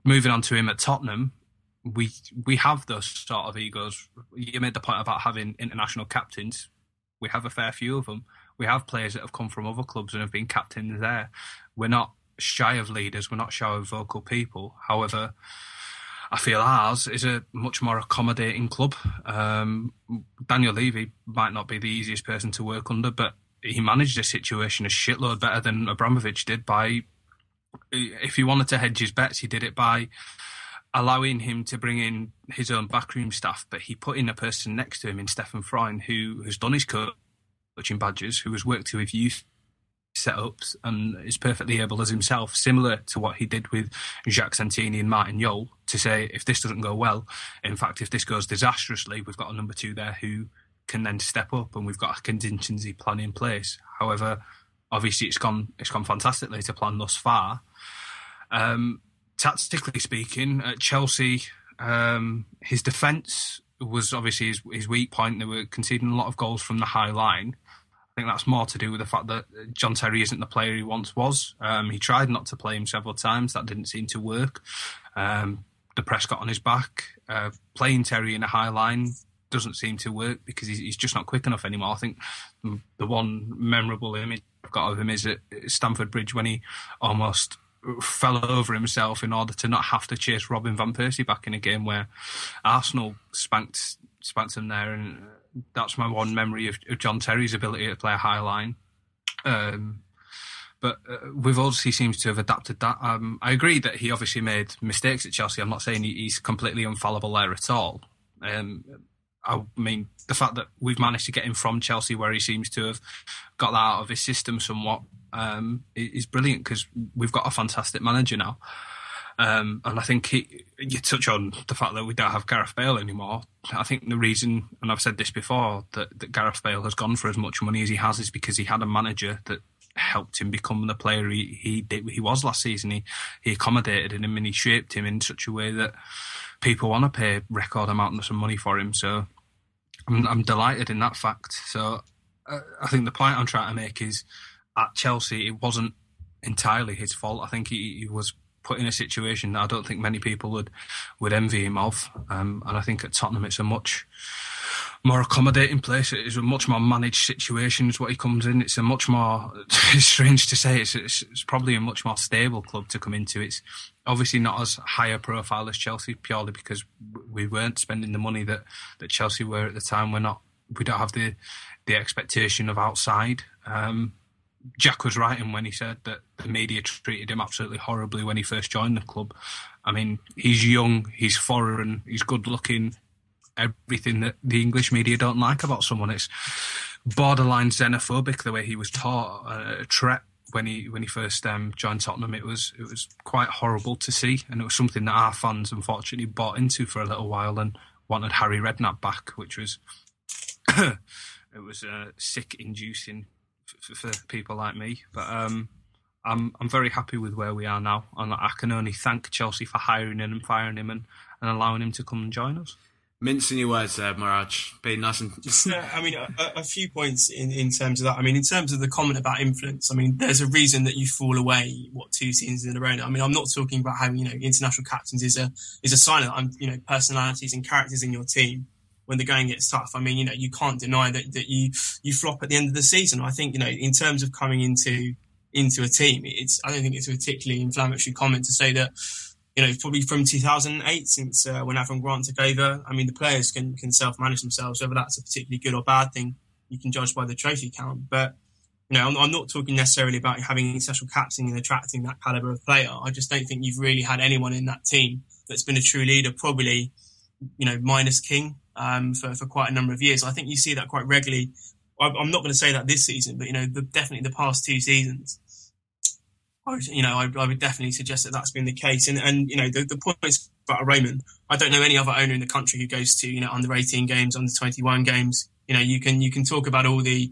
moving on to him at Tottenham. We we have those sort of egos. You made the point about having international captains. We have a fair few of them. We have players that have come from other clubs and have been captains there. We're not shy of leaders. We're not shy of vocal people. However, I feel ours is a much more accommodating club. Um, Daniel Levy might not be the easiest person to work under, but he managed this situation a shitload better than Abramovich did by, if he wanted to hedge his bets, he did it by allowing him to bring in his own backroom staff, but he put in a person next to him in Stefan Freund, who has done his coaching badges, who has worked with youth setups and is perfectly able as himself, similar to what he did with Jacques Santini and Martin Jol, to say, if this doesn't go well, in fact, if this goes disastrously, we've got a number two there who can then step up, and we've got a contingency plan in place. However, obviously it's gone it's gone fantastically to plan thus far. Um, tactically speaking, at Chelsea, um, his defence was obviously his, his weak point. They were conceding a lot of goals from the high line. I think that's more to do with the fact that John Terry isn't the player he once was. Um, he tried not to play him several times. That didn't seem to work. Um, the press got on his back. Uh, playing Terry in a high line doesn't seem to work because he's just not quick enough anymore. I think the one memorable image I've got of him is at Stamford Bridge when he almost fell over himself in order to not have to chase Robin van Persie back in a game where Arsenal spanked spanked him there, and that's my one memory of, of John Terry's ability to play a high line. Um, but uh, we've obviously seems to have adapted that. Um, I agree that he obviously made mistakes at Chelsea. I'm not saying he, he's completely infallible there at all. Um, I mean, the fact that we've managed to get him from Chelsea, where he seems to have got that out of his system somewhat, um, is brilliant because we've got a fantastic manager now. Um, and I think he, you touch on the fact that we don't have Gareth Bale anymore. I think the reason, and I've said this before, that, that Gareth Bale has gone for as much money as he has is because he had a manager that helped him become the player he he, did, he was last season. He, he accommodated him and he shaped him in such a way that people want to pay record amounts of money for him. So I'm, I'm delighted in that fact. So uh, I think the point I'm trying to make is at Chelsea, it wasn't entirely his fault. I think he, he was put in a situation that I don't think many people would, would envy him of. Um, and I think at Tottenham, it's a much more accommodating place. It is a much more managed situation is what he comes in. It's a much more, it's strange to say, it's, it's, it's probably a much more stable club to come into. It's obviously not as high a profile as Chelsea purely because we weren't spending the money that, that Chelsea were at the time. We're not, we don't have the, the expectation of outside. Um, Jack was right in when he said that the media treated him absolutely horribly when he first joined the club. I mean, he's young, he's foreign, he's good-looking, everything that the English media don't like about someone. It's borderline xenophobic, the way he was taught uh, a threat when he when he first um, joined Tottenham. It was it was quite horrible to see, and it was something that our fans, unfortunately, bought into for a little while and wanted Harry Redknapp back, which was it was uh, sick-inducing for people like me, but um, I'm I'm very happy with where we are now, and I can only thank Chelsea for hiring him and firing him and, and allowing him to come and join us. Mincing your words there, Mirage, being nice and. Yeah, I mean, a, a few points in, in terms of that. I mean, in terms of the comment about influence, I mean, there's a reason that you fall away what two seasons in a row now. I mean, I'm not talking about having you know international captains is a is a sign of you know personalities and characters in your team. When the going gets tough, I mean, you know, you can't deny that, that you, you flop at the end of the season. I think, you know, in terms of coming into into a team, it's I don't think it's a particularly inflammatory comment to say that, you know, probably from two thousand eight, since uh, when Avram Grant took over, I mean, the players can, can self-manage themselves, whether that's a particularly good or bad thing, you can judge by the trophy count. But, you know, I'm, I'm not talking necessarily about having international captain and attracting that calibre of player. I just don't think you've really had anyone in that team that's been a true leader, probably, you know, minus King. Um, for, for quite a number of years. I think you see that quite regularly. I, I'm not going to say that this season, but, you know, the, definitely the past two seasons, I would, you know, I, I would definitely suggest that that's been the case. And, and you know, the, the point is about Roman. I don't know any other owner in the country who goes to, you know, under eighteen games, under twenty-one games. You know, you can you can talk about all the,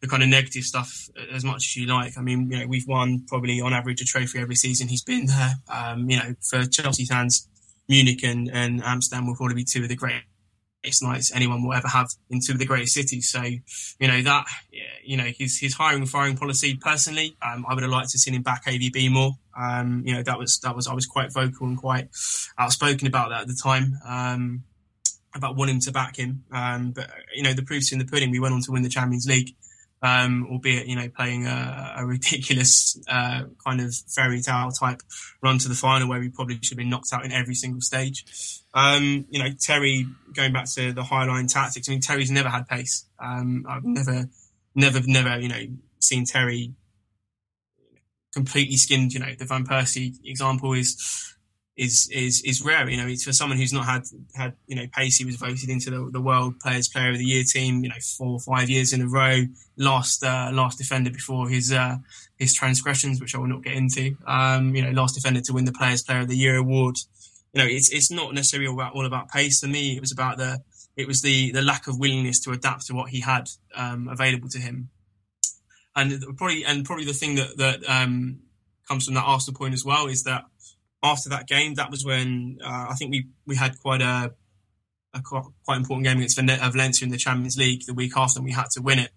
the kind of negative stuff as much as you like. I mean, you know, we've won probably on average a trophy every season he's been there. Um, you know, for Chelsea fans, Munich and, and Amsterdam will probably be two of the great nights anyone will ever have in two of the greatest cities. So, you know, that, you know, his his hiring and firing policy, personally, um, I would have liked to have seen him back A V B more. Um, you know, that was, that was I was quite vocal and quite outspoken about that at the time, um, about wanting to back him. Um, but, you know, the proof's in the pudding. We went on to win the Champions League, um, albeit, you know, playing a, a ridiculous uh, kind of fairy tale type run to the final where we probably should have been knocked out in every single stage. Um, you know, Terry, going back to the high line tactics, I mean, Terry's never had pace. Um, I've never never, never, you know, seen Terry completely skimmed. You know, the Van Persie example is is is is rare. You know, it's for someone who's not had had you know pace. He was voted into the, the World Players Player of the Year team. You know, four or five years in a row. Last uh, last defender before his uh, his transgressions, which I will not get into. Um, you know, last defender to win the Players Player of the Year award. You know, it's it's not necessarily all about, all about pace. For me, it was about the it was the the lack of willingness to adapt to what he had um, available to him. And probably, and probably the thing that that um, comes from that Arsenal point as well is that after that game, that was when uh, I think we, we had quite a, a quite important game against Valencia in the Champions League the week after, and we had to win it.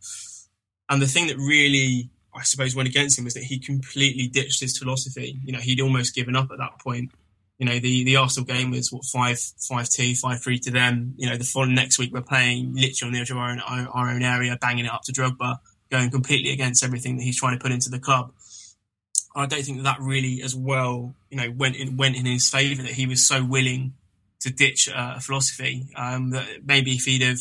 And the thing that really, I suppose, went against him was that he completely ditched his philosophy. You know, he'd almost given up at that point. You know, the, the Arsenal game was what five five two, five three to them. You know, the following next week we're playing literally on our own, our own area, banging it up to Drogba, going completely against everything that he's trying to put into the club. I don't think that, that really, as well, you know, went in went in his favour that he was so willing to ditch uh, a philosophy um, that maybe if he'd have,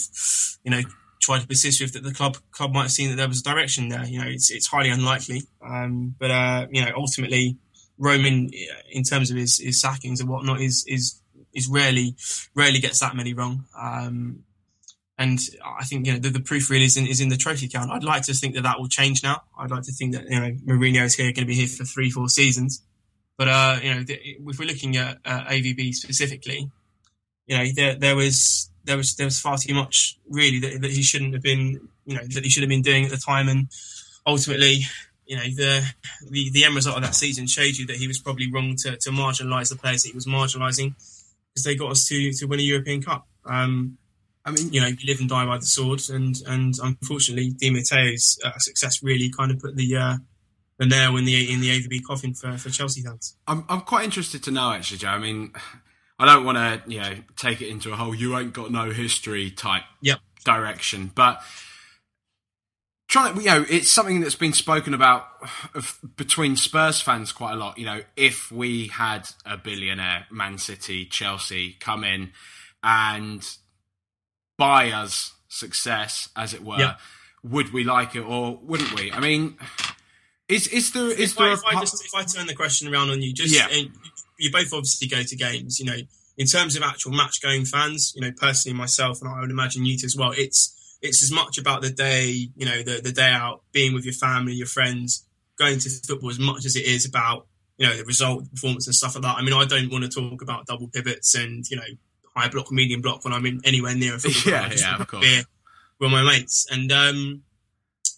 you know, tried to persist with that, the club club might have seen that there was a direction there. You know, it's it's highly unlikely, um, but uh, you know, ultimately, Roman, in terms of his, his sackings and whatnot, is is is rarely rarely gets that many wrong. Um, and I think, you know, the, the proof really is in, is in the trophy count. I'd like to think that that will change now. I'd like to think that, you know, Mourinho is here, going to be here for three, four seasons. But uh, you know, the, if we're looking at uh, A V B specifically, you know, there there was there was there was far too much really that, that he shouldn't have been, you know, that he should have been doing at the time, and ultimately, you know, the, the the end result of that season showed you that he was probably wrong to, to marginalise the players that he was marginalising, because they got us to, to win a European Cup. Um, I mean, you know, you live and die by the sword, and and unfortunately, Di Matteo's uh, success really kind of put the uh, the nail in the in the A V B coffin for, for Chelsea fans. I'm I'm quite interested to know, actually, Joe. I mean, I don't want to, you know, take it into a whole "you ain't got no history" type yep. direction, but. Trying, you know, it's something that's been spoken about of, between Spurs fans quite a lot. You know, if we had a billionaire, Man City, Chelsea, come in and buy us success, as it were, yep. would we like it or wouldn't we? I mean, is is there is if there? I, a if, I just, if I turn the question around on you, just yeah. you both obviously go to games. You know, in terms of actual match going fans, you know, personally myself, and I would imagine you as well. It's It's as much about the day, you know, the, the day out, being with your family, your friends, going to football as much as it is about, you know, the result, the performance and stuff like that. I mean, I don't want to talk about double pivots and, you know, high block, medium block when I'm in anywhere near a football yeah, club. Yeah, of course. With my mates. And, um,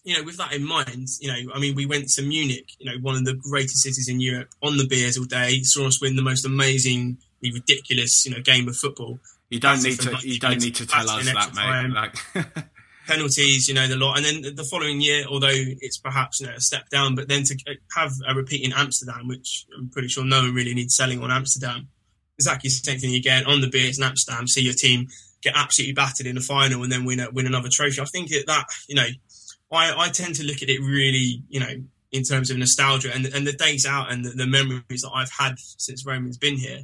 you know, with that in mind, you know, I mean, we went to Munich, you know, one of the greatest cities in Europe, on the beers all day, saw us win the most amazing, ridiculous, you know, game of football. You don't need to. You don't need to tell us that, mate. Like penalties, you know, the lot, and then the following year, although it's perhaps, you know, a step down, but then to have a repeat in Amsterdam, which I'm pretty sure no one really needs selling on Amsterdam. Exactly the same thing again on the beers in Amsterdam. See your team get absolutely battered in the final, and then win a, win another trophy. I think that, you know, I, I tend to look at it really, you know, in terms of nostalgia and and the days out and the, the memories that I've had since Roman's been here.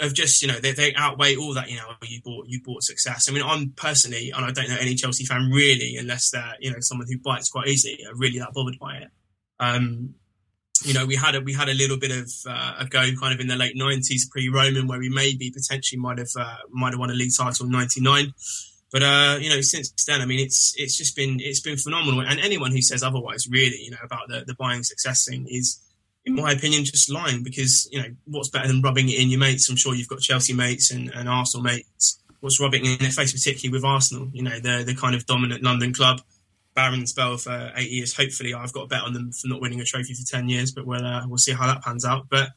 Of just, you know, they, they outweigh all that, you know, you bought you bought success. I mean, I'm personally, and I don't know any Chelsea fan really, unless they're, you know, someone who bites quite easily, really that bothered by it. Um, you know, we had a, we had a little bit of uh, a go kind of in the late nineties, pre-Roman, where we maybe potentially might have uh, might have won a league title in ninety-nine. But uh, you know, since then, I mean, it's it's just been it's been phenomenal. And anyone who says otherwise, really, you know, about the, the buying success thing is, in my opinion, just lying, because, you know, what's better than rubbing it in your mates? I'm sure you've got Chelsea mates and, and Arsenal mates. What's rubbing in their face, particularly with Arsenal? You know, the the kind of dominant London club, barren spell for eight years. Hopefully, I've got a bet on them for not winning a trophy for ten years, but we'll uh, we'll see how that pans out. But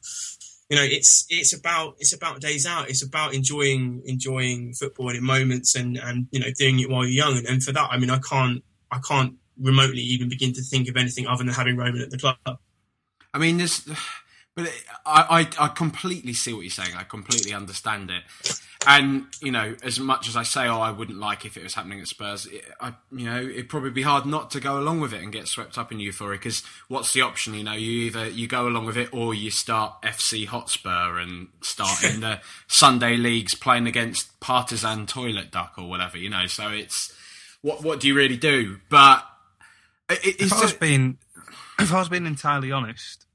you know, it's it's about it's about days out. It's about enjoying enjoying football in moments and and you know, doing it while you're young. And, and for that, I mean, I can't I can't remotely even begin to think of anything other than having Roman at the club. I mean, there's, but it, I, I I completely see what you're saying. I completely understand it, and you know, as much as I say, oh, I wouldn't like if it was happening at Spurs. It, I, you know, it'd probably be hard not to go along with it and get swept up in euphoria. Because what's the option? You know, you either you go along with it or you start F C Hotspur and start in the Sunday leagues playing against Partizan Toilet Duck or whatever. You know, so it's what what do you really do? But It, it's if, I was just, being, if I was being entirely honest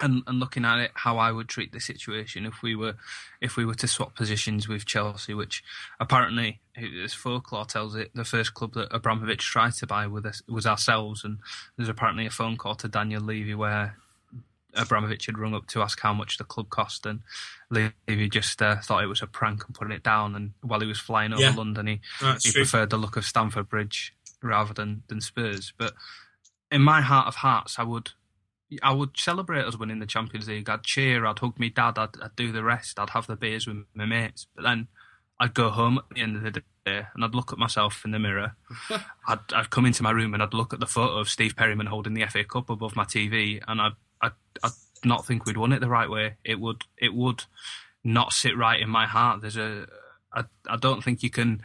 and, and looking at it, how I would treat the situation if we were if we were to swap positions with Chelsea, which apparently, as folklore tells it, the first club that Abramovich tried to buy with us, was ourselves, and there's apparently a phone call to Daniel Levy where Abramovich had rung up to ask how much the club cost, and Levy just uh, thought it was a prank and putting it down, and while he was flying over yeah. London, he, he preferred the look of Stamford Bridge rather than, than Spurs. But in my heart of hearts, I would I would celebrate us winning the Champions League. I'd cheer, I'd hug me dad, I'd, I'd do the rest, I'd have the beers with my mates. But then I'd go home at the end of the day and I'd look at myself in the mirror. I'd, I'd come into my room and I'd look at the photo of Steve Perryman holding the F A Cup above my T V, and I'd, I'd, I'd not think we'd won it the right way. It would it would not sit right in my heart. There's a I, I don't think you can...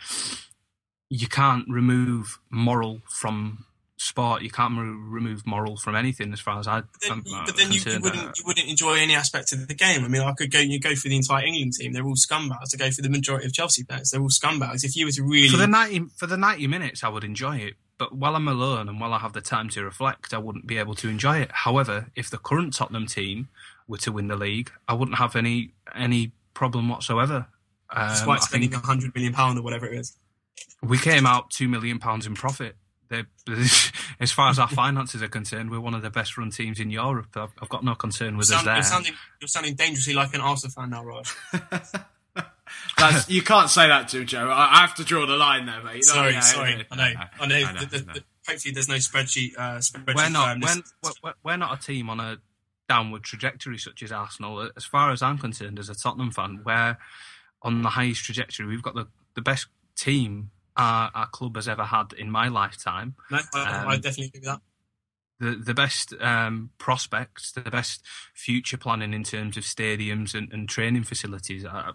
You can't remove moral from sport. You can't remove moral from anything, as far as I. But then, I'm, I'm but then you, you wouldn't that. you wouldn't enjoy any aspect of the game. I mean, I could go you go through the entire England team; they're all scumbags. I go through the majority of Chelsea players; they're all scumbags. If you were to really for the ninety for the ninety minutes, I would enjoy it. But while I'm alone and while I have the time to reflect, I wouldn't be able to enjoy it. However, if the current Tottenham team were to win the league, I wouldn't have any any problem whatsoever. Um, Despite spending a hundred million pound or whatever it is. We came out two million pounds in profit. They, as far as our finances are concerned, we're one of the best run teams in Europe. I've, I've got no concern with sound, us there. You're sounding, you're sounding dangerously like an Arsenal fan now, Raj. That's, you can't say that to him, Joe. I have to draw the line there, mate. Sorry, no, sorry. I know. I know. I know, I know, the, the, I know. The, hopefully there's no spreadsheet. Uh, spreadsheet we're, not, we're, we're, we're not a team on a downward trajectory such as Arsenal. As far as I'm concerned, as a Tottenham fan, we're on the highest trajectory. We've got the, the best team Our, our club has ever had in my lifetime. No, I, um, I definitely agree with that. The, the best um, prospects, the best future planning in terms of stadiums and, and training facilities. Uh,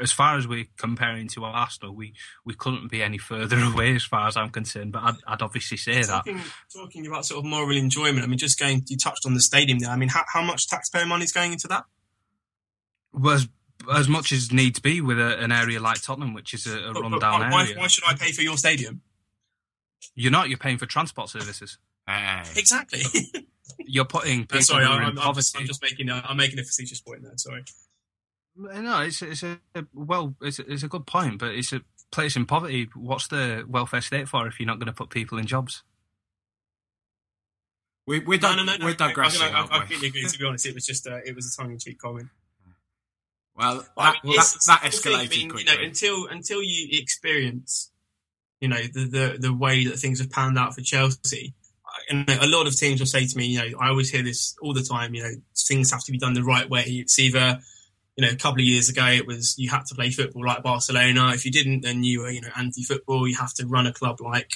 as far as we're comparing to Arsenal, we, we couldn't be any further away as far as I'm concerned, but I'd, I'd obviously say talking, that. Talking about sort of moral enjoyment, I mean, just going, you touched on the stadium there. I mean, how, how much taxpayer money is going into that? Was As much as needs be with a, an area like Tottenham, which is a, a but, rundown but why, area. Why should I pay for your stadium? You're not. You're paying for transport services. Uh, exactly. You're putting people uh, sorry, who are I'm, in poverty. I'm just making. A, I'm making a facetious point there. Sorry. No, it's it's a well, it's it's a good point, but it's a place in poverty. What's the welfare state for if you're not going to put people in jobs? We we're no, no, no, no, we're digressing. I, I, I completely agree. To be honest, it was just uh, it was a tongue-in-cheek comment. Well, that, I mean, that, that escalated thing, I mean, quickly. You know, until until you experience, you know, the, the, the way that things have panned out for Chelsea, and a lot of teams will say to me, you know, I always hear this all the time. You know, things have to be done the right way. It's either, you know, a couple of years ago it was you had to play football like Barcelona. If you didn't, then you were, you know, anti-football. You have to run a club like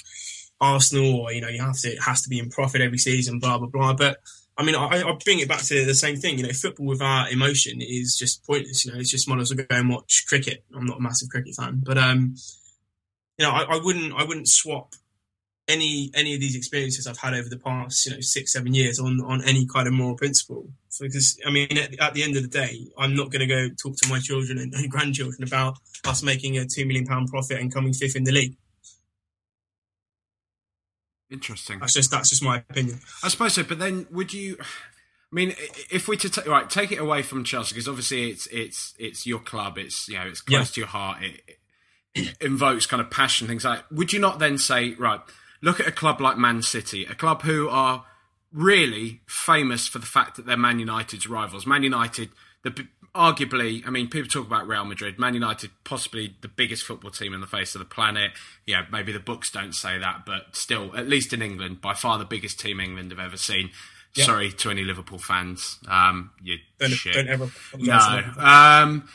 Arsenal, or you know, you have to it has to be in profit every season. Blah blah blah. But I mean, I, I bring it back to the same thing. You know, football without emotion is just pointless. You know, it's just might as well go and watch cricket. I'm not a massive cricket fan, but um, you know, I, I wouldn't, I wouldn't swap any any of these experiences I've had over the past, you know, six, seven years on on any kind of moral principle. So, because I mean, at, at the end of the day, I'm not going to go talk to my children and, and grandchildren about us making a two million pound profit and coming fifth in the league. Interesting. That's just that's just my opinion. I suppose so. But then, would you? I mean, if we to t- right, take it away from Chelsea, because obviously it's it's it's your club. It's you know it's close yeah. to your heart. It, it invokes kind of passion, things like that. Would you not then say, right, look at a club like Man City, a club who are really famous for the fact that they're Man United's rivals. Man United, the arguably, I mean, people talk about Real Madrid. Man United, possibly the biggest football team on the face of the planet. Yeah, maybe the books don't say that, but still, at least in England, by far the biggest team England have ever seen. Yep. Sorry to any Liverpool fans. Um, you don't, shit. Don't ever. No. Um,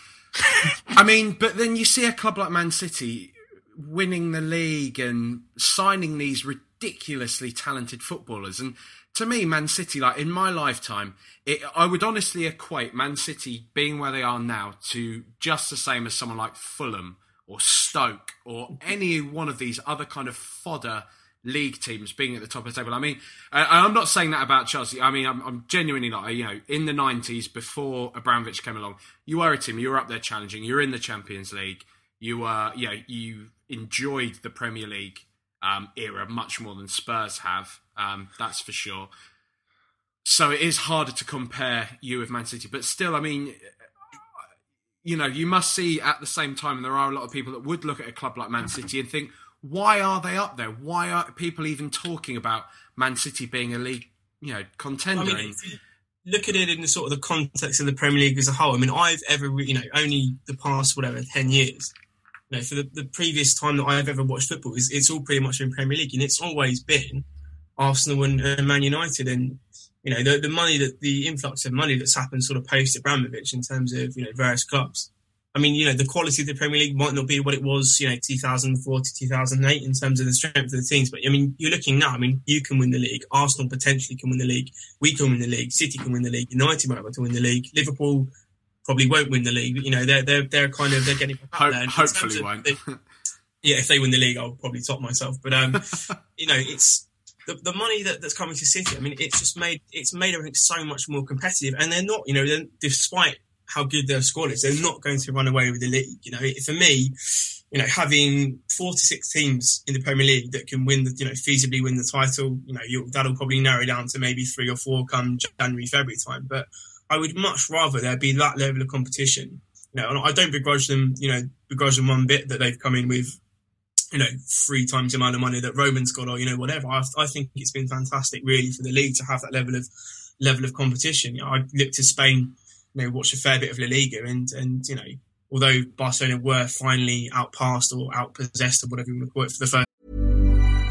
I mean, but then you see a club like Man City winning the league and signing these ridiculously talented footballers. And to me, Man City, like in my lifetime, it, I would honestly equate Man City being where they are now to just the same as someone like Fulham or Stoke or any one of these other kind of fodder league teams being at the top of the table. I mean, and I'm not saying that about Chelsea. I mean, I'm, I'm genuinely not, you know, in the nineties before Abramovich came along, you were a team, you were up there challenging, you were in the Champions League, you were, you know, you enjoyed the Premier League um, era much more than Spurs have. Um, that's for sure. So it is harder to compare you with Man City. But still, I mean, you know, you must see at the same time, and there are a lot of people that would look at a club like Man City and think, why are they up there? Why are people even talking about Man City being a league, you know, contender? I mean, look at it in the sort of the context of the Premier League as a whole. I mean, I've ever, you know, only the past, whatever, ten years, you know, for the, the previous time that I've ever watched football, it's, it's all pretty much in Premier League. And it's always been Arsenal and uh, Man United. And, you know, the, the money that the influx of money that's happened sort of post Abramovich in terms of, you know, various clubs. I mean, you know, the quality of the Premier League might not be what it was, you know, two thousand four to two thousand eight in terms of the strength of the teams. But, I mean, you're looking now, I mean, you can win the league. Arsenal potentially can win the league. We can win the league. City can win the league. United might be able to win the league. Liverpool probably won't win the league. But, you know, they're, they're, they're kind of, they're getting back Hope, there. Hopefully won't. The, yeah, if they win the league, I'll probably top myself. But, um, you know, it's... The, the money that, that's coming to City, I mean, it's just made it's made everything so much more competitive. And they're not, you know, despite how good their squad is, they're not going to run away with the league. You know, it, for me, you know, having four to six teams in the Premier League that can win, the, you know, feasibly win the title, you know, you'll, that'll probably narrow down to maybe three or four come January, February time. But I would much rather there be that level of competition. You know, and I don't begrudge them, you know, begrudge them one bit that they've come in with, you know, three times the amount of money that Roman's got or, you know, whatever. I, I think it's been fantastic, really, for the league to have that level of level of competition. You know, I looked to Spain, you know, watched a fair bit of La Liga and, and you know, although Barcelona were finally outpassed or outpossessed or whatever you want to call it for the first.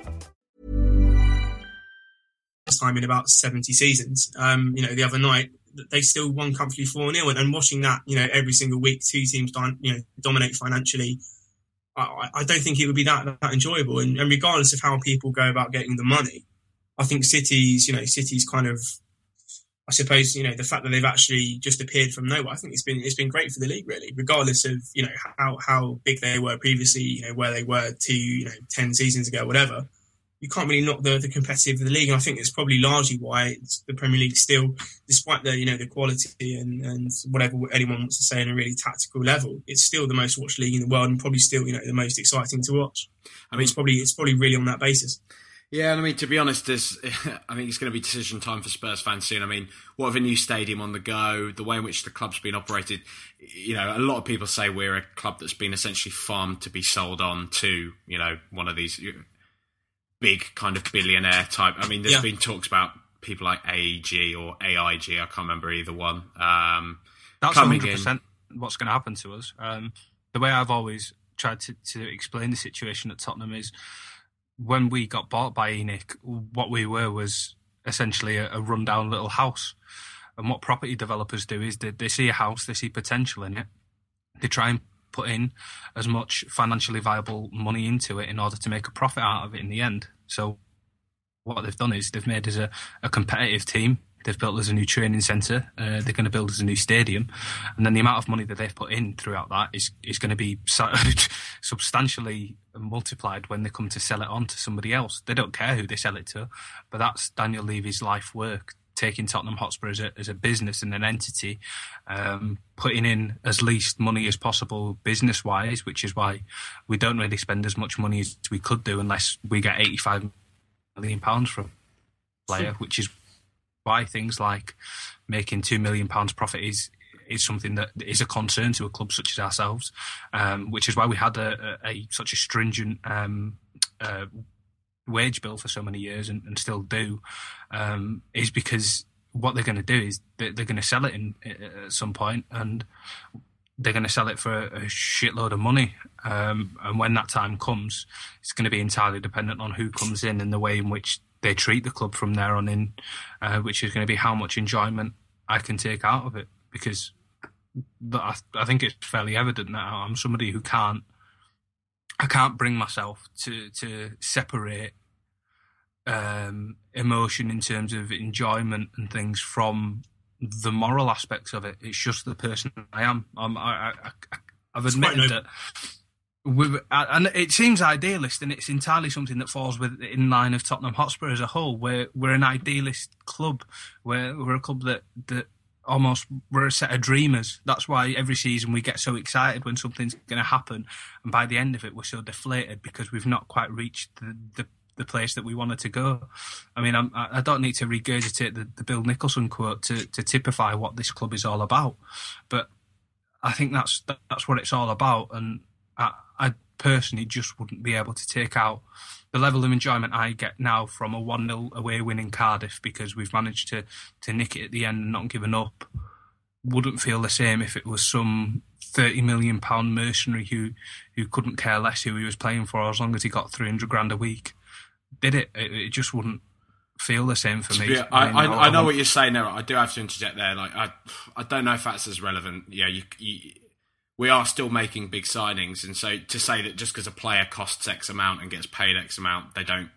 Time in about seventy seasons. Um, you know, the other night, they still won comfortably four nil, and, and watching that, you know, every single week, two teams, you know, dominate financially. I, I don't think it would be that, that enjoyable. And, and regardless of how people go about getting the money, I think City's, you know, City's kind of, I suppose, you know, the fact that they've actually just appeared from nowhere, I think it's been it's been great for the league, really, regardless of, you know, how how big they were previously, you know, where they were two, you know, ten seasons ago, whatever. You can't really knock the, the competitive of the league. And I think that's probably largely why the Premier League still, despite the, you know, the quality and, and whatever anyone wants to say on a really tactical level, it's still the most watched league in the world and probably still, you know, the most exciting to watch. I mean, it's probably, it's probably really on that basis. Yeah. And I mean, to be honest, there's, I think it's going to be decision time for Spurs fans soon. I mean, what of a new stadium on the go, the way in which the club's been operated, you know, a lot of people say we're a club that's been essentially farmed to be sold on to, you know, one of these big kind of billionaire type. I mean, there's yeah. been talks about people like A E G or A I G. I can't remember either one. Um, That's one hundred percent what's going to happen to us. Um, the way I've always tried to, to explain the situation at Tottenham is when we got bought by E N I C, what we were was essentially a, a rundown little house. And what property developers do is they, they see a house, they see potential in it. They try and put in as much financially viable money into it in order to make a profit out of it in the end. So what they've done is they've made us a, a competitive team. They've built us a new training centre. Uh, they're going to build us a new stadium. And then the amount of money that they've put in throughout that is, is going to be substantially multiplied when they come to sell it on to somebody else. They don't care who they sell it to, but that's Daniel Levy's life work. Taking Tottenham Hotspur as a, as a business and an entity, um, putting in as least money as possible business-wise, which is why we don't really spend as much money as we could do unless we get eighty-five million pounds from a player, which is why things like making two million pounds profit is is something that is a concern to a club such as ourselves, um, which is why we had a, a, a such a stringent um, uh, wage bill for so many years and, and still do, um, is because what they're going to do is they're, they're going to sell it in, at some point, and they're going to sell it for a shitload of money. Um, and when that time comes, it's going to be entirely dependent on who comes in and the way in which they treat the club from there on in, uh, which is going to be how much enjoyment I can take out of it. Because I, I think it's fairly evident now. I'm somebody who can't, I can't bring myself to, to separate um, emotion in terms of enjoyment and things from the moral aspects of it. It's just the person I am. I'm, I, I, I've admitted that. We've, and it seems idealist, and it's entirely something that falls with in line of Tottenham Hotspur as a whole. We're we're an idealist club. We're we're a club that that almost we're a set of dreamers. That's why every season we get so excited when something's going to happen, and by the end of it we're so deflated because we've not quite reached the the, the place that we wanted to go. I mean, I'm, I don't need to regurgitate the, the Bill Nicholson quote to to typify what this club is all about, but I think that's that's what it's all about. And I, I personally just wouldn't be able to take out the level of enjoyment I get now from a one nil away win in Cardiff because we've managed to, to nick it at the end and not given up. Wouldn't feel the same if it was some thirty million pounds mercenary who, who couldn't care less who he was playing for as long as he got three hundred grand a week. Did it? It, it just wouldn't feel the same for me. Yeah, I, I, I, I know what you're saying there. I do have to interject there. Like I, I don't know if that's as relevant. Yeah, you... you we are still making big signings, and so to say that just because a player costs X amount and gets paid X amount, they don't,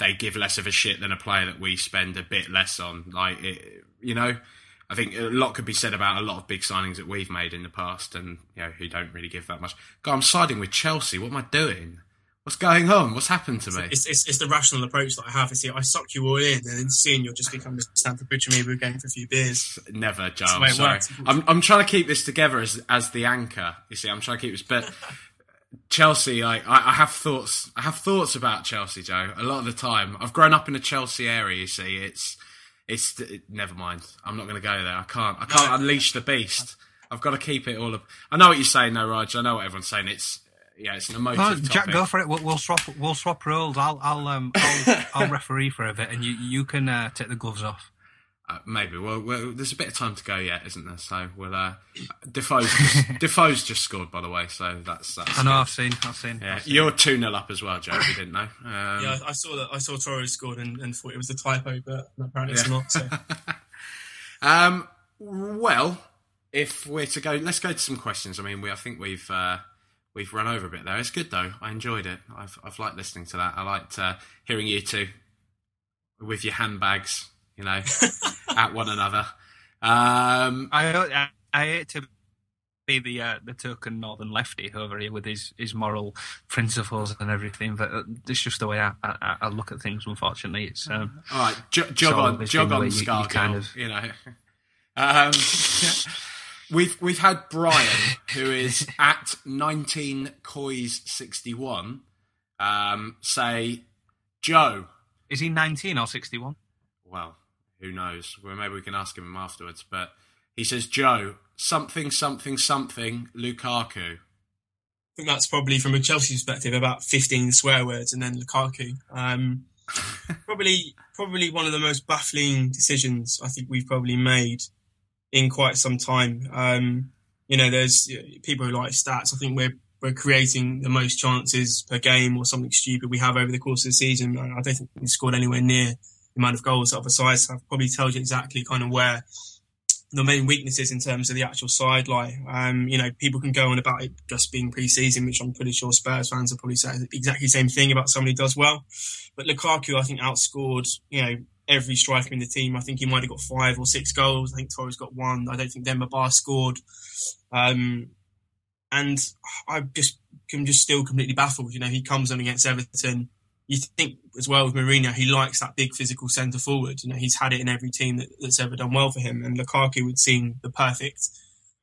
they give less of a shit than a player that we spend a bit less on. Like, it, you know, I think a lot could be said about a lot of big signings that we've made in the past, and you know, who don't really give that much. God, I'm siding with Chelsea. What am I doing? What's going on? What's happened to me? It's, it's, it's the rational approach that I have. It's the, I suck you all in, and then soon you'll just become Mister Stamford Bridge and me. We're going for a few beers. Never, Joe. I'm sorry. I'm, I'm trying to keep this together as as the anchor. You see, I'm trying to keep this. But Chelsea, I, I, I have thoughts. I have thoughts about Chelsea, Joe. A lot of the time, I've grown up in a Chelsea area. You see, it's it's it, never mind. I'm not going to go there. I can't. I can't no. unleash the beast. I've got to keep it all up. I know what you're saying, though, Raj. I know what everyone's saying. It's. Yeah, it's an emotive no, Jack, topic. Go for it. We'll, we'll swap. We'll swap roles. I'll, I'll, um, I'll, I'll referee for a bit, and you, you can uh, take the gloves off. Uh, maybe. Well, well, there's a bit of time to go yet, isn't there? So we'll. Uh, Defoe's just, Defoe's just scored, by the way. So that's. that's I know. Good. I've seen. I've seen. Yeah, I've seen. You're two nil up as well, Joe. If you didn't know. Um, yeah, I saw that. I saw Torres scored, and, and thought it was a typo, but apparently yeah. it's not. So. um. Well, if we're to go, let's go to some questions. I mean, we. I think we've. Uh, We've run over a bit there. It's good though. I enjoyed it. I've I've liked listening to that. I liked uh, hearing you two with your handbags, you know, at one another. Um, I I hate to be the uh, the token northern lefty over here with his, his moral principles and everything, but it's just the way I, I, I look at things. Unfortunately, it's um, all right. J- jog on, jog on, Scar you, kind of, you know. Um, We've we've had Brian, who is at nineteen coys sixty-one, um, say, Joe. Is he nineteen or sixty-one? Well, who knows? Well, maybe we can ask him afterwards. But he says, Joe, something, something, something, Lukaku. I think that's probably, from a Chelsea perspective, about fifteen swear words and then Lukaku. Um, probably, probably one of the most baffling decisions I think we've probably made in quite some time. Um, you know, there's people who like stats. I think we're we're creating the most chances per game or something stupid we have over the course of the season. I don't think we've scored anywhere near the amount of goals that other sides have. Probably tells you exactly kind of where the main weaknesses in terms of the actual side lie. Um, you know, people can go on about it just being pre-season, which I'm pretty sure Spurs fans will probably say exactly the same thing about somebody who does well. But Lukaku, I think, outscored, you know, every striker in the team. I think he might have got five or six goals. I think Torres got one. I don't think Demba Ba scored. Um, and I just I'm just still completely baffled. You know, he comes on against Everton. You think as well with Mourinho, he likes that big physical centre forward. You know, he's had it in every team that, that's ever done well for him. And Lukaku would seem the perfect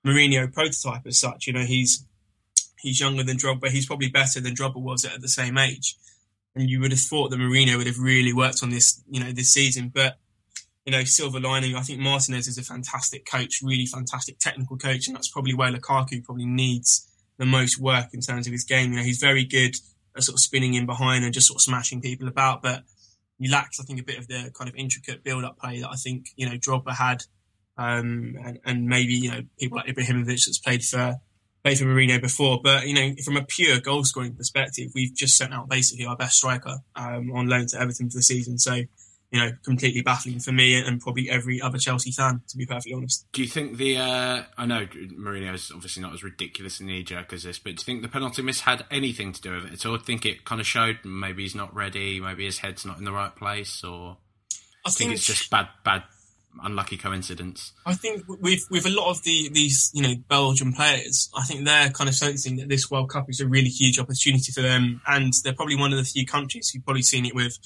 Mourinho prototype as such. You know, he's he's younger than Drogba. He's probably better than Drogba was at the same age. And you would have thought that Mourinho would have really worked on this, you know, this season. But you know, silver lining. I think Martinez is a fantastic coach, really fantastic technical coach, and that's probably where Lukaku probably needs the most work in terms of his game. You know, he's very good at sort of spinning in behind and just sort of smashing people about, but he lacks, I think, a bit of the kind of intricate build-up play that I think, you know, Drogba had, um, and, and maybe, you know, people like Ibrahimovic that's played for played for Mourinho before. But, you know, from a pure goal-scoring perspective, we've just sent out basically our best striker um, on loan to Everton for the season, so... you know, completely baffling for me and probably every other Chelsea fan, to be perfectly honest. Do you think the, uh, I know Mourinho's obviously not as ridiculous and knee-jerk as this, but do you think the penalty miss had anything to do with it at all? I think it kind of showed maybe he's not ready, maybe his head's not in the right place, or I think, think it's just bad, bad, unlucky coincidence. I think with with a lot of the these, you know, Belgian players, I think they're kind of sensing that this World Cup is a really huge opportunity for them, and they're probably one of the few countries who've probably seen it with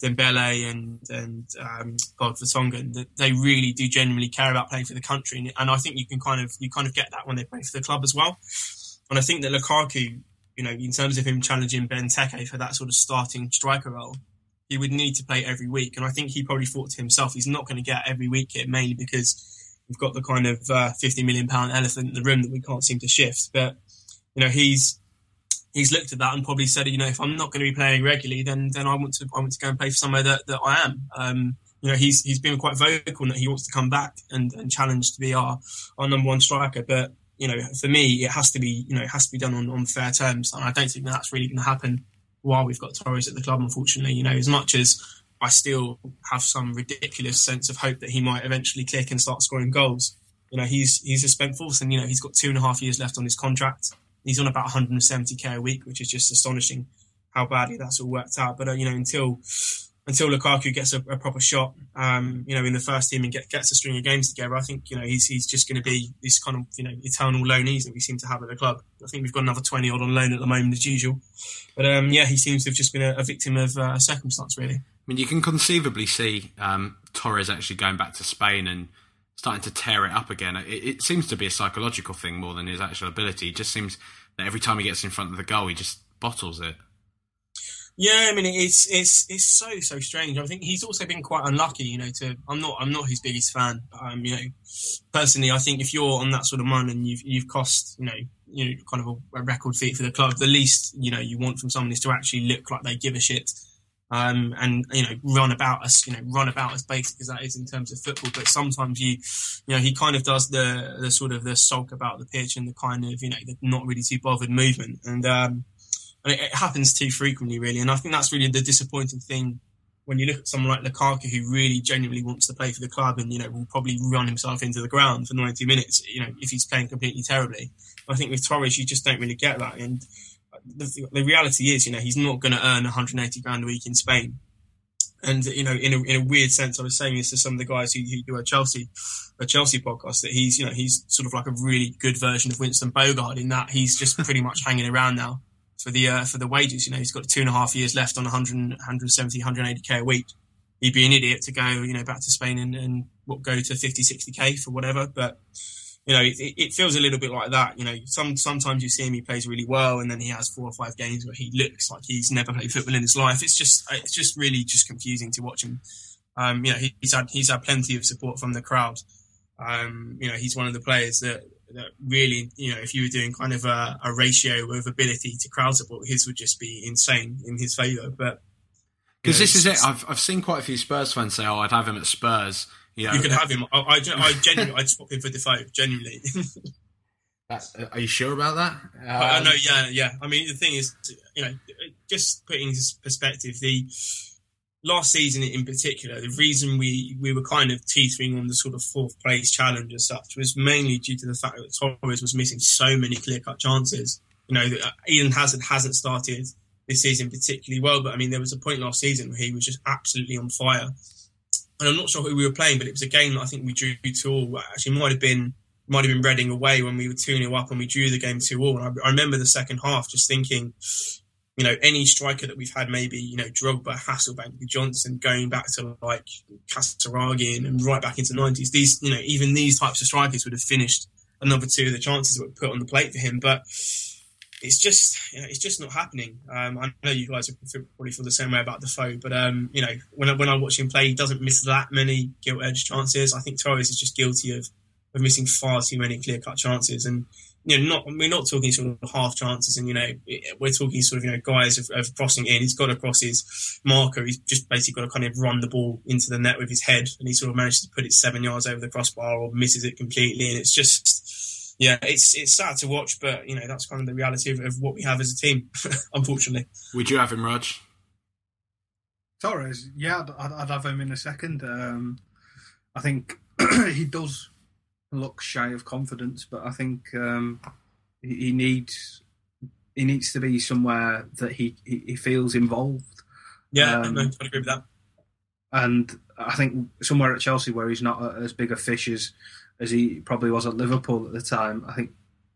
Dembele and and um, God Vertonghen, that they really do genuinely care about playing for the country, and, and I think you can kind of you kind of get that when they play for the club as well. And I think that Lukaku, you know, in terms of him challenging Benteke for that sort of starting striker role, he would need to play every week. And I think he probably thought to himself, he's not going to get every week here, mainly because we've got the kind of uh, fifty million pounds elephant in the room that we can't seem to shift. But, you know, he's he's looked at that and probably said, you know, if I'm not going to be playing regularly, then then I want to I want to go and play for somewhere that, that I am. Um, you know, he's he's been quite vocal in that he wants to come back and, and challenge to be our, our number one striker. But, you know, for me, it has to be, you know, it has to be done on, on fair terms. And I don't think that's really going to happen while we've got Torres at the club, unfortunately. You know, as much as I still have some ridiculous sense of hope that he might eventually click and start scoring goals, you know, he's he's a spent force, and, you know, he's got two and a half years left on his contract. He's on about one hundred seventy k a week, which is just astonishing how badly that's all worked out. But, uh, you know, until until Lukaku gets a, a proper shot, um, you know, in the first team and get, gets a string of games together, I think, you know, he's he's just going to be this kind of, you know, eternal loanees that we seem to have at the club. I think we've got another twenty odd on loan at the moment as usual. But, um, yeah, he seems to have just been a, a victim of uh, circumstance, really. I mean, you can conceivably see um, Torres actually going back to Spain and starting to tear it up again. It, it seems to be a psychological thing more than his actual ability. It just seems that every time he gets in front of the goal, he just bottles it. Yeah, I mean, it's it's it's so so strange. I think he's also been quite unlucky, you know. To I'm not I'm not his biggest fan. Um, you know, personally, I think if you're on that sort of money and you've you've cost, you know, you know, kind of a, a record fee for the club, the least, you know, you want from someone is to actually look like they give a shit, um, and, you know, run about us, you know, run about as basic as that is in terms of football. But sometimes you, you know, he kind of does the the sort of the sulk about the pitch and the kind of, you know, the not really too bothered movement, and um. And it happens too frequently, really. And I think that's really the disappointing thing when you look at someone like Lukaku, who really genuinely wants to play for the club and, you know, will probably run himself into the ground for ninety minutes, you know, if he's playing completely terribly. I think with Torres, you just don't really get that. And the, the reality is, you know, he's not going to earn one hundred eighty grand a week in Spain. And, you know, in a, in a weird sense, I was saying this to some of the guys who, who do a Chelsea, a Chelsea podcast, that he's, you know, he's sort of like a really good version of Winston Bogard in that he's just pretty much hanging around now for the uh, for the wages. You know, he's got two and a half years left on one hundred, one seventy, one eighty k a week. He'd be an idiot to go, you know, back to Spain and, and what, go to fifty, sixty k for whatever. But, you know, it, it feels a little bit like that. You know, some sometimes you see him, he plays really well, and then he has four or five games where he looks like he's never played football in his life. It's just it's just really just confusing to watch him. Um, you know, he, he's had he's had plenty of support from the crowd. Um, you know, he's one of the players that. That really, you know, if you were doing kind of a, a ratio of ability to crowd support, his would just be insane in his favour. But because this is it, I've I've seen quite a few Spurs fans say, "Oh, I'd have him at Spurs." You know, you could have him. I, I, I genuinely, I'd swap him for Defoe. Genuinely. That's, are you sure about that? I um, know. Uh, yeah, yeah. I mean, the thing is, you know, just putting this perspective, the last season in particular, the reason we, we were kind of teetering on the sort of fourth place challenge as such was mainly due to the fact that Torres was missing so many clear-cut chances. You know, Eden Hazard hasn't started this season particularly well, but I mean, there was a point last season where he was just absolutely on fire. And I'm not sure who we were playing, but it was a game that I think we drew two all. Actually, might have been might have been Reading away when we were two nil up and we drew the game two all. And I, I remember the second half just thinking, you know, any striker that we've had, maybe, you know, Drogba, Hasselbank, Johnson, going back to like Casaragian and right back into the nineties, these, you know, even these types of strikers would have finished another two of the chances that were put on the plate for him. But it's just, you know, it's just not happening. Um, I know you guys probably feel the same way about Defoe, but um, you know, when I, when I watch him play, he doesn't miss that many gilt-edged chances. I think Torres is just guilty of, of missing far too many clear-cut chances, and you know, not we're not talking sort of half chances, and you know, we're talking sort of you know guys of, of crossing in. He's got to cross his marker. He's just basically got to kind of run the ball into the net with his head, and he sort of manages to put it seven yards over the crossbar or misses it completely, and it's just. Yeah, it's it's sad to watch, but you know that's kind of the reality of, of what we have as a team, unfortunately. Would you have him, Raj? Torres, yeah, I'd, I'd have him in a second. Um, I think he does look shy of confidence, but I think um, he, he needs he needs to be somewhere that he, he, he feels involved. Yeah, um, no, I'd agree with that. And I think somewhere at Chelsea where he's not as big a fish as. as he probably was at Liverpool at the time. I think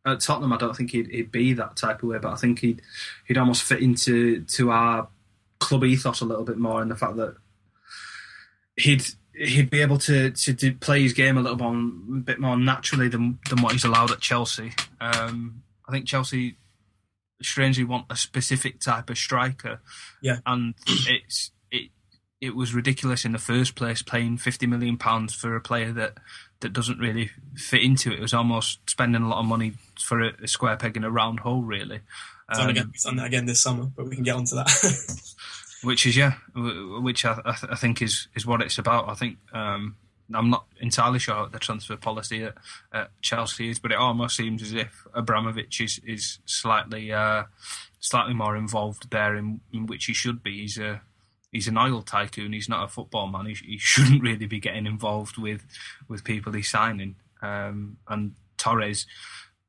at Tottenham, I don't think he'd, he'd be that type of way, but I think he'd he'd almost fit into to our club ethos a little bit more in the fact that he'd he'd be able to to, to play his game a little more, a bit more naturally than than what he's allowed at Chelsea. Um, I think Chelsea strangely want a specific type of striker, yeah, and it's it it was ridiculous in the first place paying fifty million pounds for a player that. That doesn't really fit into it. It was almost spending a lot of money for a, a square peg in a round hole, really. Um, We've done, done that again this summer, but we can get on to that. which is, yeah, which I, I, th- I think is, is what it's about. I think um, I'm not entirely sure what the transfer policy at, at Chelsea is, but it almost seems as if Abramovich is is slightly uh, slightly more involved there in, in which he should be. He's a He's an oil tycoon. He's not a football man. He, he shouldn't really be getting involved with, with people he's signing. Um, and Torres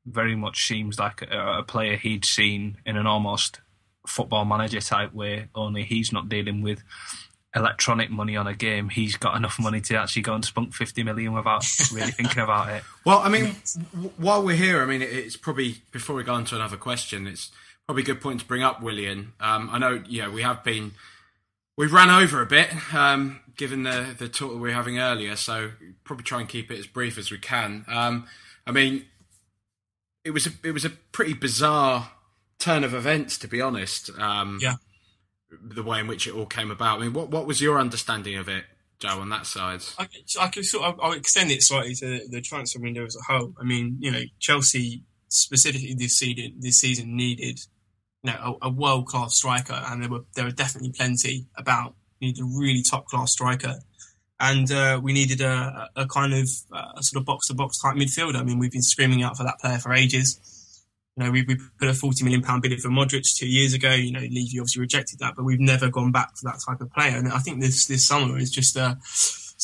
very much seems like a, a player he'd seen in an almost football manager type way, only he's not dealing with electronic money on a game. He's got enough money to actually go and spunk fifty million without really thinking about it. Well, I mean, while we're here, I mean, it's probably, before we go on to another question, it's probably a good point to bring up, Willian. Um, I know, yeah, we have been... We ran over a bit, um, given the, the talk that we were having earlier, so probably try and keep it as brief as we can. Um, I mean, it was a, it was a pretty bizarre turn of events, to be honest. Um, yeah, the way in which it all came about. I mean, what what was your understanding of it, Joe, on that side? I, I could sort of, I'll extend it slightly to the transfer window as a whole. I mean, you know, Chelsea specifically this season, this season needed. You know, a, a world-class striker, and there were there were definitely plenty about. We needed a really top-class striker, and uh, we needed a, a kind of a sort of box-to-box type midfielder. I mean, we've been screaming out for that player for ages. You know, we, we put a forty million pounds bid for Modric two years ago. You know, Levy obviously rejected that, but we've never gone back for that type of player. And I think this this summer is just uh,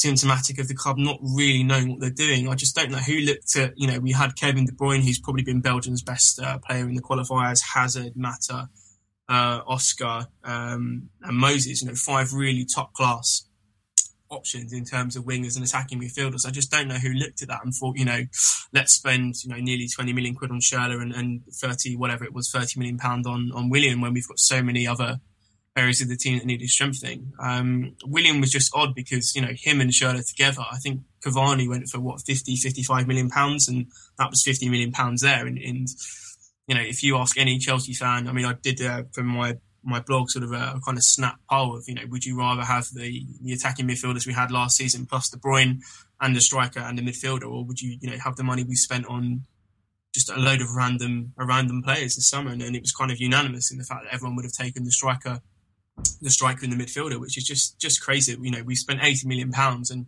symptomatic of the club not really knowing what they're doing. I just don't know who looked at, you know, we had Kevin De Bruyne, who's probably been Belgium's best uh, player in the qualifiers, Hazard, Mata, uh, Oscar um, and Moses, you know, five really top class options in terms of wingers and attacking midfielders. I just don't know who looked at that and thought, you know, let's spend, you know, nearly twenty million quid on Schürrle and, and thirty, whatever it was, thirty million pound on, on Willian when we've got so many other areas of the team that needed strengthening. Um, Willian was just odd because, you know, him and Schürrle together, I think Cavani went for, what, fifty, fifty-five million pounds, and that was fifty million pounds there. And, and, you know, if you ask any Chelsea fan, I mean, I did uh, from my, my blog sort of a, a kind of snap poll of, you know, would you rather have the, the attacking midfielders we had last season plus De Bruyne and the striker and the midfielder, or would you, you know, have the money we spent on just a load of random, uh, random players this summer? And, and it was kind of unanimous in the fact that everyone would have taken the striker the striker and the midfielder, which is just just crazy. You know, we spent eighty million pounds, and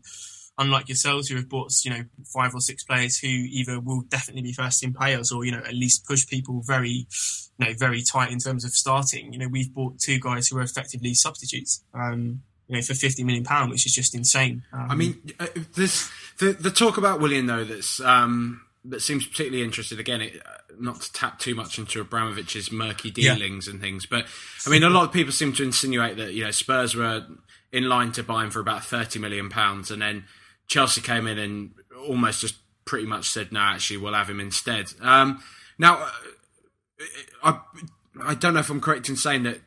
unlike yourselves who have bought, you know, five or six players who either will definitely be first team players or, you know, at least push people very, you know, very tight in terms of starting. You know, we've bought two guys who are effectively substitutes, um, you know, for fifty million pounds, which is just insane. Um, I mean, this the, the talk about Willian though, that's um, that seems particularly interested. Again, it, not to tap too much into Abramovich's murky dealings, yeah, and things, but I mean, a lot of people seem to insinuate that, you know, Spurs were in line to buy him for about thirty million pounds, and then Chelsea came in and almost just pretty much said, no, actually, we'll have him instead. Um, now, I I don't know if I'm correct in saying that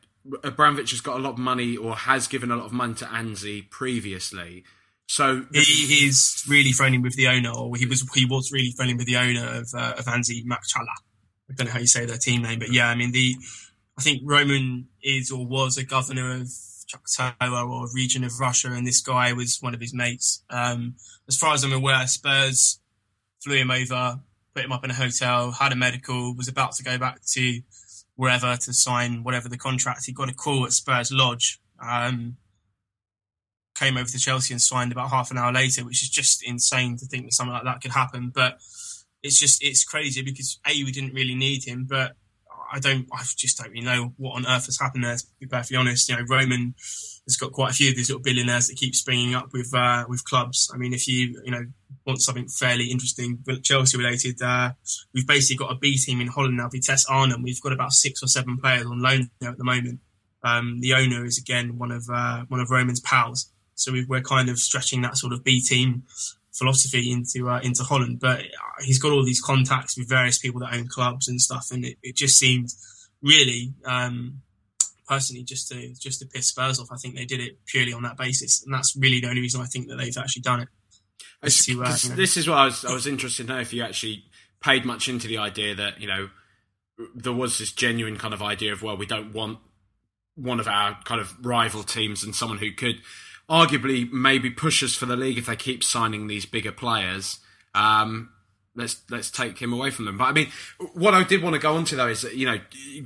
Abramovich has got a lot of money, or has given a lot of money to Anzi previously. So the, he is really friendly with the owner, or he was he was really friendly with the owner of uh, of Anzi Makhachkala. I don't know how you say their team name, but yeah, I mean, the I think Roman is or was a governor of Choctaw or a region of Russia, and this guy was one of his mates. Um, as far as I'm aware, Spurs flew him over, put him up in a hotel, had a medical, was about to go back to wherever to sign whatever the contract. He got a call at Spurs Lodge, um, came over to Chelsea and signed about half an hour later, which is just insane to think that something like that could happen. But it's just, it's crazy because A, we didn't really need him, but I don't, I just don't really know what on earth has happened there, to be perfectly honest. You know, Roman has got quite a few of these little billionaires that keep springing up with uh, with clubs. I mean, if you, you know, want something fairly interesting, Chelsea related, uh, we've basically got a B team in Holland now, Vitesse Arnhem. We've got about six or seven players on loan there at the moment. Um, the owner is, again, one of uh, one of Roman's pals. So we've, we're kind of stretching that sort of B team philosophy into uh, into Holland, but he's got all these contacts with various people that own clubs and stuff, and it, it just seemed really, um, personally, just to just to piss Spurs off. I think they did it purely on that basis, and that's really the only reason I think that they've actually done it. It's, to, uh, you know, this is what I was, I was interested to know if you actually paid much into the idea that, you know, there was this genuine kind of idea of, well, we don't want one of our kind of rival teams and someone who could arguably maybe push us for the league if they keep signing these bigger players. Um, let's let's take him away from them. But I mean, what I did want to go on to though is that, you know,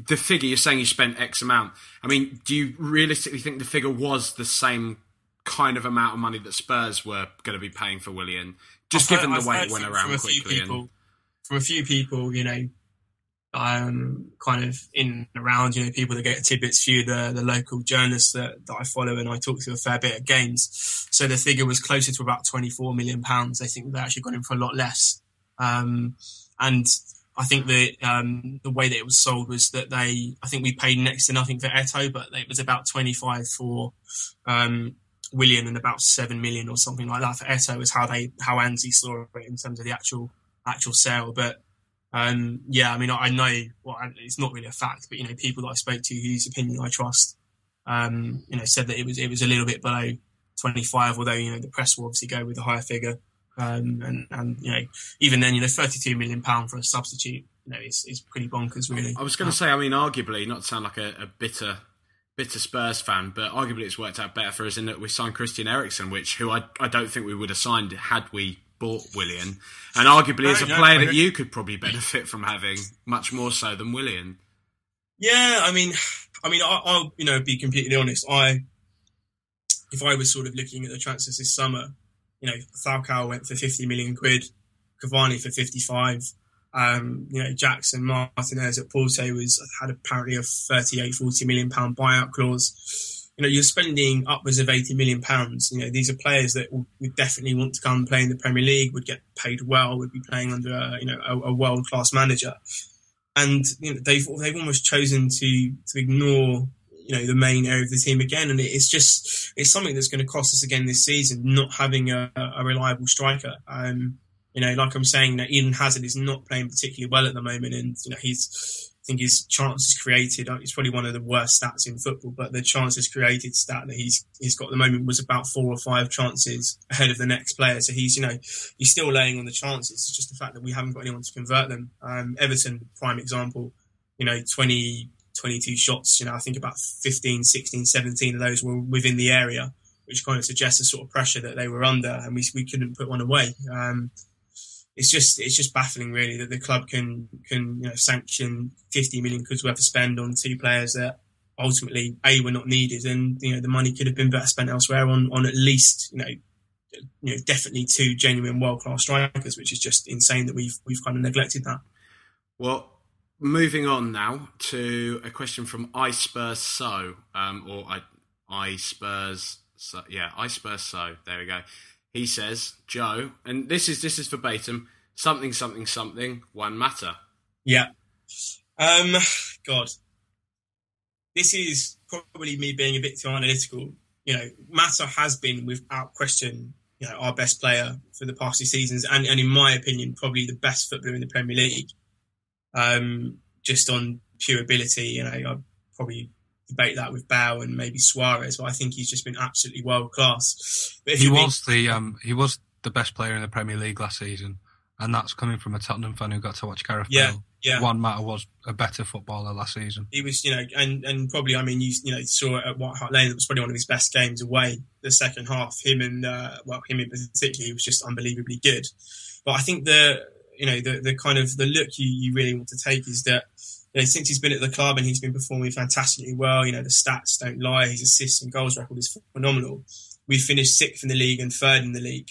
the figure you're saying you spent X amount. I mean, do you realistically think the figure was the same kind of amount of money that Spurs were going to be paying for Willian? Just I've given heard, the I've way it went around from quickly. A few people, and... From a few people, you know, um, kind of in and around, you know, people that get tidbits, few the, the local journalists that, that I follow and I talk to a fair bit at games. So the figure was closer to about twenty-four million pounds. They think they actually got him for a lot less. Um, and I think the, um, the way that it was sold was that they, I think we paid next to nothing for Eto, but it was about twenty-five for, um, Willian and about seven million or something like that for Eto is how they, how Anzi saw it in terms of the actual, actual sale. But, Um, yeah, I mean, I, I know, well, I, it's not really a fact, but, you know, people that I spoke to whose opinion I trust, um, you know, said that it was, it was a little bit below twenty-five, although, you know, the press will obviously go with a higher figure. Um, and, and, you know, even then, you know, thirty-two million pounds for a substitute, you know, is, is pretty bonkers, really. I was going to say, I mean, arguably, not to sound like a, a bitter, bitter Spurs fan, but arguably it's worked out better for us in that we signed Christian Eriksen, which, who I, I don't think we would have signed had we bought Willian, and arguably as a player that you could probably benefit from having much more so than Willian. Yeah, I mean, I mean, I, I'll you know be completely honest. I, if I was sort of looking at the transfers this summer, you know, Falcao went for fifty million quid, Cavani for fifty-five. Um, you know, Jackson Martinez at Porto was had apparently a thirty-eight, forty million pound buyout clause. You know, you're spending upwards of eighty million pounds. You know, these are players that would definitely want to come play in the Premier League, would get paid well, would be playing under a, you know, a, a world-class manager. And, you know, they've, they've almost chosen to, to ignore, you know, the main area of the team again. And it's just, it's something that's going to cost us again this season, not having a, a reliable striker. Um, you know, like I'm saying, that Eden Hazard is not playing particularly well at the moment. And, you know, he's, I think his chances created, it's probably one of the worst stats in football, but the chances created stat that he's he's got at the moment was about four or five chances ahead of the next player. So he's, you know, he's still laying on the chances. It's just the fact that we haven't got anyone to convert them. Um, Everton, prime example, you know, twenty, twenty-two shots, you know, I think about fifteen, sixteen, seventeen of those were within the area, which kind of suggests the sort of pressure that they were under, and we we couldn't put one away. Um It's just it's just baffling, really, that the club can can you know sanction fifty million quid worth of spend on two players that ultimately a were not needed, and you know the money could have been better spent elsewhere on, on at least you know you know definitely two genuine world class strikers, which is just insane that we've we've kind of neglected that. Well, moving on now to a question from I Spurs So um, or I I Spurs So yeah I Spurs So there we go. He says, Joe, and this is this is verbatim, something, something, something, one matter. Yeah. Um, God. This is probably me being a bit too analytical. You know, Mata has been, without question, you know, our best player for the past two seasons, and, and in my opinion, probably the best footballer in the Premier League. Um, just on pure ability, you know, I'd probably debate that with Bao and maybe Suarez, but I think he's just been absolutely world class. But if he was mean, the um, he was the best player in the Premier League last season, And that's coming from a Tottenham fan who got to watch Gareth yeah, Bale. Yeah. Juan Mata was a better footballer last season. He was, you know, and, and probably, I mean, you you know, saw at White Hart Lane, it was probably one of his best games away, the second half. Him and, uh, well, him in particular, he was just unbelievably good. But I think the, you know, the, the kind of, the look you, you really want to take is that, you know, since he's been at the club and he's been performing fantastically well, you know, the stats don't lie, his assists and goals record is phenomenal. We finished sixth in the league and third in the league.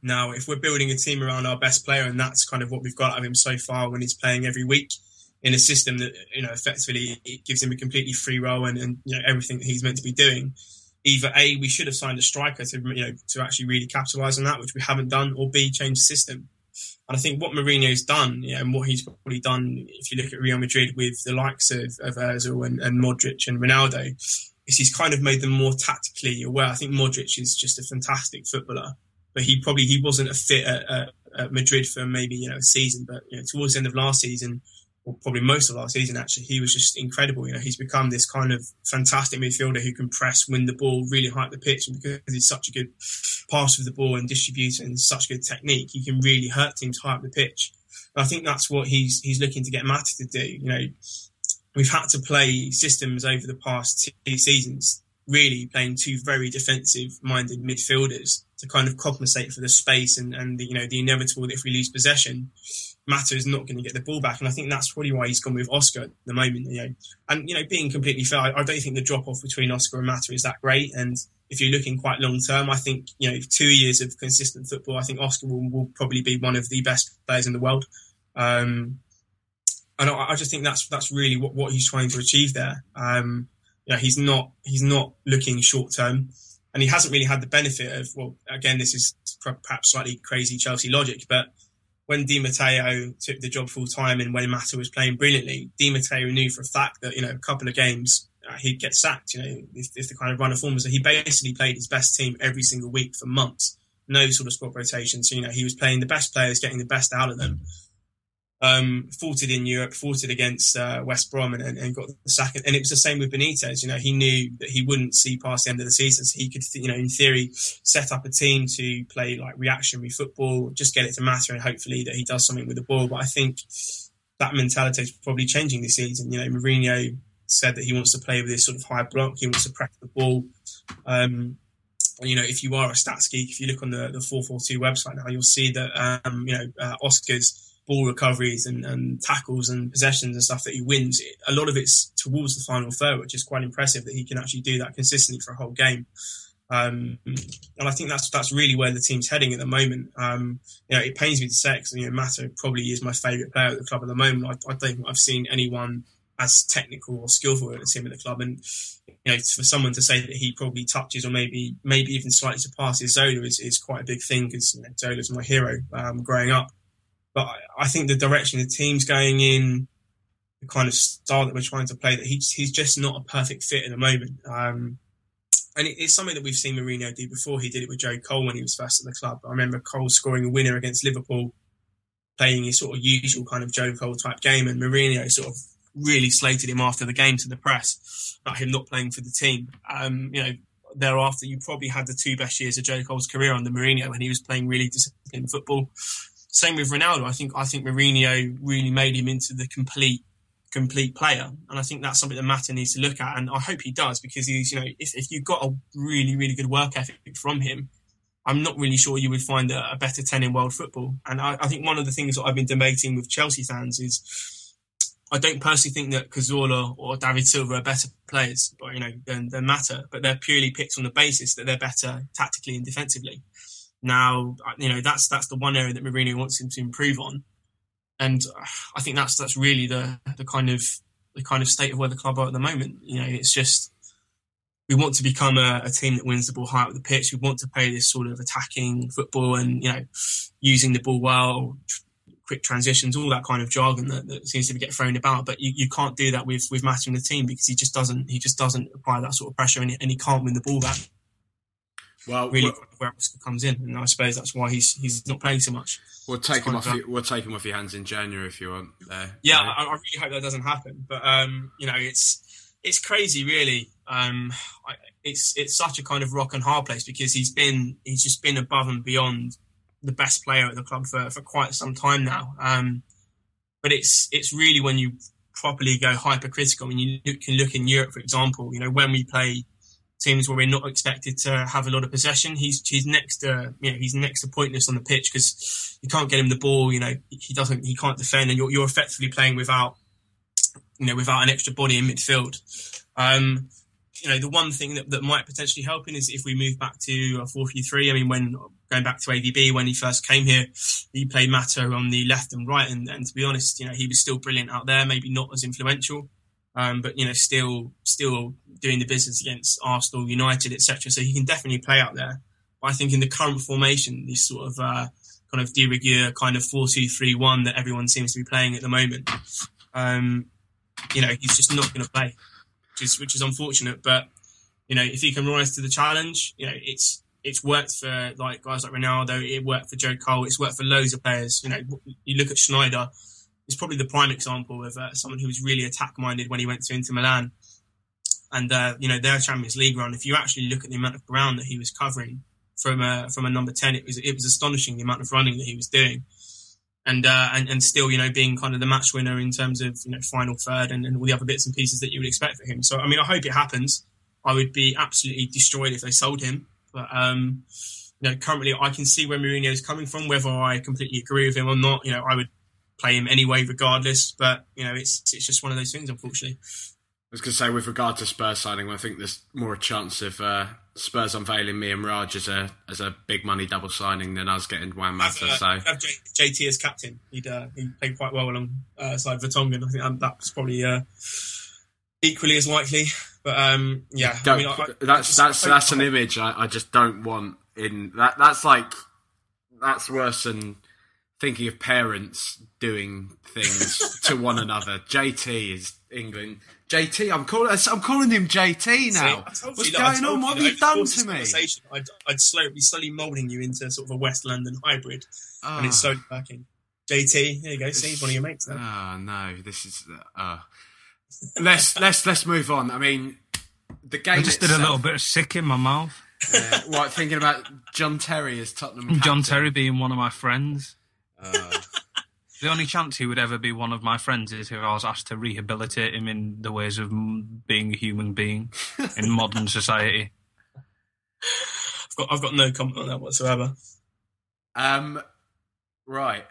Now, if we're building a team around our best player, and that's kind of what we've got out of him so far when he's playing every week in a system that, you know, effectively it gives him a completely free role and, and, you know, everything that he's meant to be doing. Either A, we should have signed a striker to, you know, to actually really capitalise on that, which we haven't done, or B, change the system. And I think what Mourinho's done, you know, and what he's probably done, if you look at Real Madrid with the likes of, of Özil and, and Modric and Ronaldo, is he's kind of made them more tactically aware. I think Modric is just a fantastic footballer. But he probably he wasn't a fit at, at, at Madrid for maybe, you know, a season, but, you know, towards the end of last season, or probably most of last season actually, he was just incredible. You know, he's become this kind of fantastic midfielder who can press, win the ball, really hype the pitch, and because he's such a good passer of the ball and distributor and such good technique, he can really hurt teams, hype the pitch. And I think that's what he's he's looking to get Mata to do. You know, we've had to play systems over the past two seasons, really playing two very defensive-minded midfielders to kind of compensate for the space and, and the, you know, the inevitable that if we lose possession, Mata is not going to get the ball back. And I think that's probably why he's gone with Oscar at the moment. You know, and, you know, being completely fair, I, I don't think the drop-off between Oscar and Mata is that great. And if you're looking quite long-term, I think, you know, two years of consistent football, I think Oscar will, will probably be one of the best players in the world. Um, and I, I just think that's that's really what, what he's trying to achieve there. Um, you know, he's not he's not looking short-term. And he hasn't really had the benefit of, well, again, this is perhaps slightly crazy Chelsea logic, but when Di Matteo took the job full time and when Mata was playing brilliantly, Di Matteo knew for a fact that, you know, a couple of games uh, he'd get sacked, you know, if, if the kind of run of form was that he basically played his best team every single week for months, no sort of squad rotation. So, you know, he was playing the best players, getting the best out of them. Um, faulted in Europe, faulted against uh, West Brom and, and, and got the sack. And it was the same with Benitez. You know, he knew that he wouldn't see past the end of the season. So he could, you know, in theory, set up a team to play like reactionary football, just get it to Mata and hopefully that he does something with the ball. But I think that mentality is probably changing this season. You know, Mourinho said that he wants to play with this sort of high block. He wants to press the ball. Um, you know, if you are a stats geek, if you look on the, the four four two website now, you'll see that, um, you know, uh, Oscar's ball recoveries and, and tackles and possessions and stuff that he wins, a lot of it's towards the final third, which is quite impressive that he can actually do that consistently for a whole game. Um, and I think that's that's really where the team's heading at the moment. Um, you know, it pains me to say, because, you know, Mata probably is my favourite player at the club at the moment. I, I don't think I've seen anyone as technical or skillful at the team at the club. And, you know, for someone to say that he probably touches or maybe maybe even slightly surpasses Zola is, is quite a big thing, because, you know, Zola's my hero um, growing up. But I think the direction the team's going in, the kind of style that we're trying to play, that he's, he's just not a perfect fit at the moment. Um, and it, it's something that we've seen Mourinho do before. He did it with Joe Cole when he was first at the club. I remember Cole scoring a winner against Liverpool, playing his sort of usual kind of Joe Cole type game, and Mourinho sort of really slated him after the game to the press about him not playing for the team. Um, you know, thereafter, you probably had the two best years of Joe Cole's career under Mourinho when he was playing really disciplined football. Same with Ronaldo. I think I think Mourinho really made him into the complete complete player, and I think that's something that Mata needs to look at. And I hope he does, because he's, you know, if, if you've got a really really good work ethic from him, I'm not really sure you would find a, a better ten in world football. And I, I think one of the things that I've been debating with Chelsea fans is I don't personally think that Cazorla or David Silva are better players, or, you know, than, than Mata, but they're purely picked on the basis that they're better tactically and defensively. Now, you know, that's that's the one area that Mourinho wants him to improve on, and I think that's that's really the the kind of the kind of state of where the club are at the moment. You know, it's just we want to become a, a team that wins the ball high up the pitch. We want to play this sort of attacking football and, you know, using the ball well, quick transitions, all that kind of jargon that, that seems to get thrown about. But you, you can't do that with with Mata in the team, because he just doesn't he just doesn't apply that sort of pressure, and he, and he can't win the ball back. Well, really, well, where Oscar comes in, and I suppose that's why he's he's not playing so much. We'll take him off. Your, we'll take him off your hands in January if you want. There, yeah, I, I really hope that doesn't happen. But um, you know, it's it's crazy, really. Um, I, it's it's such a kind of rock and hard place, because he's been he's just been above and beyond the best player at the club for, for quite some time now. Um, but it's it's really when you properly go hypercritical. I mean, you can look in Europe, for example, you know, when we play teams where we're not expected to have a lot of possession, he's he's next to you know he's next to pointless on the pitch because you can't get him the ball. You know, he doesn't he can't defend, and you're you're effectively playing without you know without an extra body in midfield. Um, you know, the one thing that, that might potentially help him is if we move back to a four three three. I mean, when going back to A V B, when he first came here, he played Mata on the left and right, and, and to be honest, you know, he was still brilliant out there. Maybe not as influential. Um, but, you know, still still doing the business against Arsenal, United, et cetera. So he can definitely play out there. But I think in the current formation, this sort of uh, kind of de rigueur kind of four two three one that everyone seems to be playing at the moment, um, you know, he's just not going to play, which is, which is unfortunate. But, you know, if he can rise to the challenge, you know, it's it's worked for like guys like Ronaldo. It worked for Joe Cole. It's worked for loads of players. You know, you look at Schneider. It's probably the prime example of uh, someone who was really attack-minded when he went to Inter Milan. And, uh, you know, their Champions League run, if you actually look at the amount of ground that he was covering from a, from a number ten, it was it was astonishing the amount of running that he was doing. And, uh, and and still, you know, being kind of the match winner in terms of, you know, final third and, and all the other bits and pieces that you would expect for him. So, I mean, I hope it happens. I would be absolutely destroyed if they sold him. But, um, you know, currently I can see where Mourinho is coming from, whether I completely agree with him or not. You know, I would play him anyway, regardless. But you know, it's it's just one of those things, unfortunately. I was going to say, with regard to Spurs signing, I think there's more a chance of uh, Spurs unveiling me and Raj as a as a big money double signing than us getting Juan Mata. Uh, so have J- JT as captain, he'd uh, he played quite well alongside uh, Vertonghen. I think that's probably uh, equally as likely. But um, yeah, I mean, I, I, that's that's that's an image I, I just don't want. In that that's like that's worse than thinking of parents doing things to one another. J T is England. J T, I'm calling. I'm calling him J T now. See, What's you, going on? What have you, you done to me? I'd, I'd slowly be slowly moulding you into sort of a West London hybrid, oh. and it's so working. J T, here you go. See, he's one of your mates now. Oh, no, this is. Uh, let's let's let's move on. I mean, the game. I just itself, did a little bit of sick in my mouth. Yeah, what, thinking about John Terry as Tottenham captain? John Terry being one of my friends. Uh, the only chance he would ever be one of my friends is if I was asked to rehabilitate him in the ways of being a human being in modern society. I've got, I've got no comment on that whatsoever. Um, right.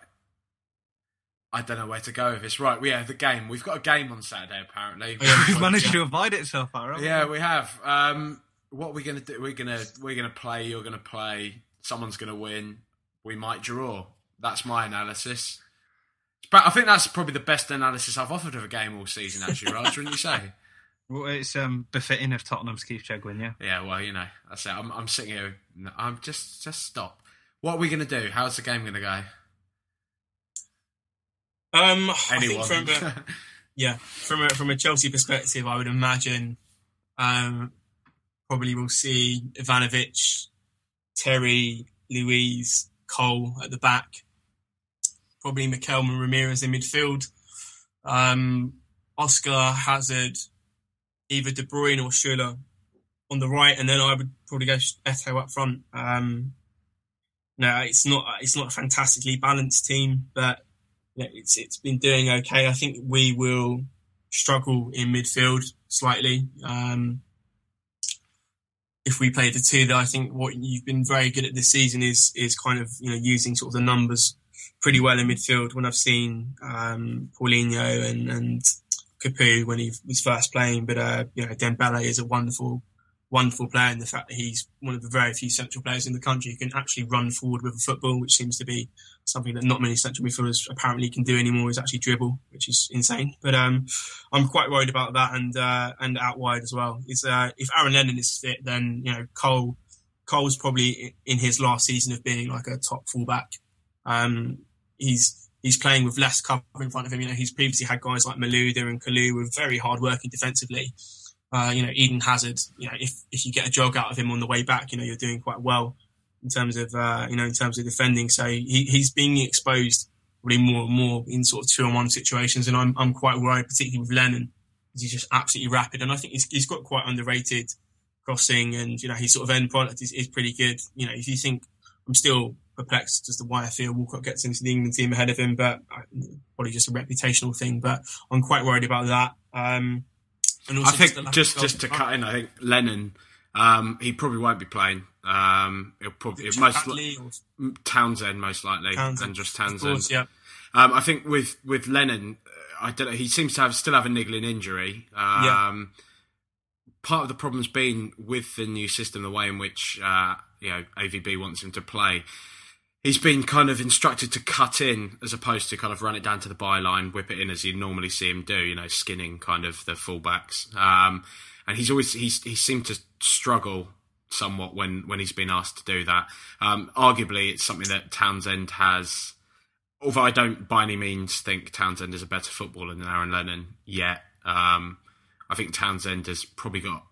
I don't know where to go with this. Right, yeah, the game. We've got a game on Saturday, apparently. We've managed to avoid it so far, haven't we? Yeah, we have. Um, what are we going to do? We're going to we're going to play. You're going to play. Someone's going to win. We might draw. That's my analysis. But I think that's probably the best analysis I've offered of a game all season, actually, Raj, wouldn't you say? Well, it's um, befitting of Tottenham's Keith Chegwin, yeah? Yeah, well, you know, that's it. I'm, I'm sitting here. I'm just, just stop. What are we going to do? How's the game going to go? Um, Anyone? I think from a, yeah, from a, from a Chelsea perspective, I would imagine um, probably we'll see Ivanovic, Terry, Louise, Cole at the back. Probably McKelm and Ramirez in midfield. Um, Oscar, Hazard, either De Bruyne or Schuller on the right, and then I would probably go Eto up front. Um, no, it's not. It's not a fantastically balanced team, but you know, it's it's been doing okay. I think we will struggle in midfield slightly. Um, If we play the two, that I think what you've been very good at this season is is kind of you know using sort of the numbers pretty well in midfield. When I've seen um, Paulinho and, and Capu when he was first playing, but uh, you know Dembele is a wonderful, wonderful player, and the fact that he's one of the very few central players in the country who can actually run forward with a football, which seems to be something that not many central midfielders apparently can do anymore, is actually dribble, which is insane. But um, I'm quite worried about that, and uh, and out wide as well. Is uh, if Aaron Lennon is fit, then you know Cole Cole's probably in his last season of being like a top fullback. Um, he's he's playing with less cover in front of him. You know, he's previously had guys like Malouda and Kalou who were very hard working defensively. Uh, you know, Eden Hazard. You know, if if you get a jog out of him on the way back, you know you're doing quite well. In terms of uh, you know, in terms of defending, so he, he's being exposed really more and more in sort of two-on-one situations, and I'm I'm quite worried, particularly with Lennon, because he's just absolutely rapid, and I think he's he's got quite underrated crossing, and you know his sort of end product is, is pretty good. You know, if you think I'm still perplexed as to why I feel Walcott gets into the England team ahead of him, but probably just a reputational thing. But I'm quite worried about that. Um, and also I think just just, just to cut in, I think Lennon, um, he probably won't be playing. Um, he'll probably it most li- Townsend most likely, Townsend. and just Townsend. Course, yeah. Um, I think with with Lennon, I don't know. He seems to have still have a niggling injury. Um, yeah. Part of the problem's been with the new system, the way in which uh, you know A V B wants him to play. He's been kind of instructed to cut in as opposed to kind of run it down to the byline, whip it in as you normally see him do. You know, skinning kind of the fullbacks. Um, and he's always he's he seemed to struggle somewhat when when he's been asked to do that. Um, arguably, it's something that Townsend has. Although I don't by any means think Townsend is a better footballer than Aaron Lennon yet. Um, I think Townsend has probably got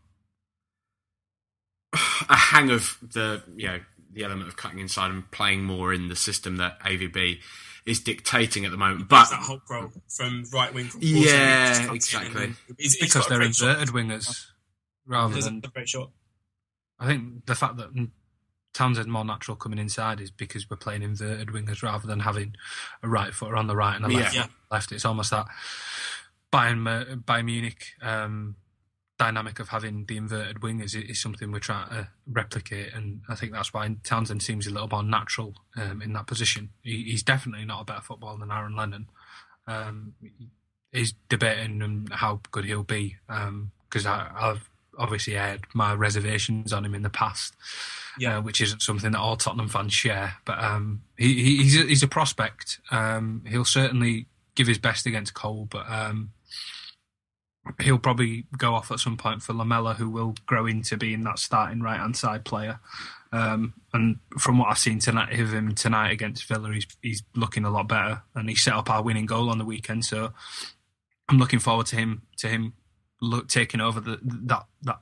a hang of the you know the element of cutting inside and playing more in the system that A V B is dictating at the moment. But it's that whole role from right wing, from yeah, exactly. It's, it's because they're inverted shot. wingers rather than. A great shot. I think the fact that Townsend's more natural coming inside is because we're playing inverted wingers rather than having a right footer on the right and a left. Yeah. left. It's almost that Bayern, Bayern Munich um, dynamic of having the inverted wingers is, is something we're trying to replicate, and I think that's why Townsend seems a little more natural um, in that position. He, he's definitely not a better footballer than Aaron Lennon. Um, he's debating how good he'll be because um, I've obviously aired my reservations on him in the past, yeah. uh, which isn't something that all Tottenham fans share. But um, he, he's, a, he's a prospect. Um, he'll certainly give his best against Cole, but um, he'll probably go off at some point for Lamela, who will grow into being that starting right-hand side player. Um, and from what I've seen tonight of him tonight against Villa, he's, he's looking a lot better, and he set up our winning goal on the weekend. So I'm looking forward to him to him Look, taking over the, that that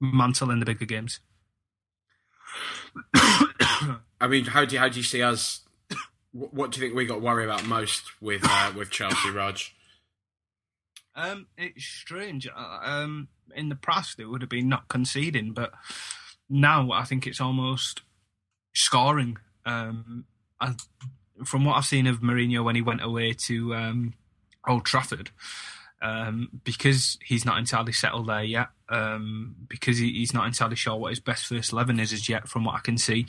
mantle in the bigger games. I mean, how do you, how do you see us? What do you think we got to worry about most with uh, with Chelsea, Raj? Um, it's strange. Um, in the past, it would have been not conceding, but now I think it's almost scoring. Um, I, from what I've seen of Mourinho when he went away to um, Old Trafford. Um, because he's not entirely settled there yet, um, because he, he's not entirely sure what his best first eleven is as yet, from what I can see,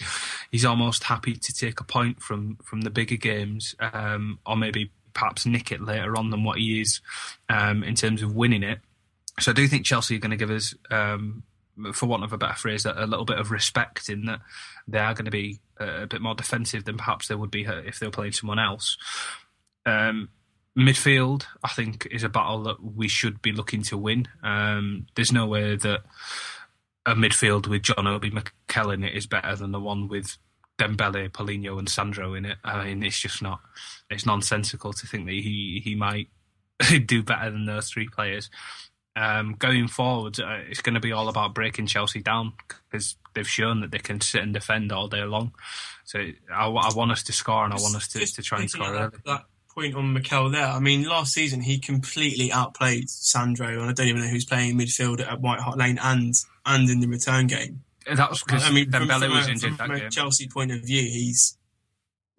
he's almost happy to take a point from, from the bigger games, um, or maybe perhaps nick it later on than what he is um, in terms of winning it. So I do think Chelsea are going to give us, um, for want of a better phrase, a, a little bit of respect in that they are going to be a, a bit more defensive than perhaps they would be if they were playing someone else. Um Midfield, I think, is a battle that we should be looking to win. Um, there's no way that a midfield with John Obi Mikel in it is better than the one with Dembele, Paulinho and Sandro in it. I mean, it's just not... It's nonsensical to think that he, he might do better than those three players. Um, going forward, uh, it's going to be all about breaking Chelsea down because they've shown that they can sit and defend all day long. So I, I want us to score and I want us to, to try and score early. Point on Mikel there. I mean, last season he completely outplayed Sandro, and I don't even know who's playing midfield at White Hart Lane and and in the return game. And that was because I mean, Dembele from, from, was injured. From, from that a game. Chelsea point of view, he's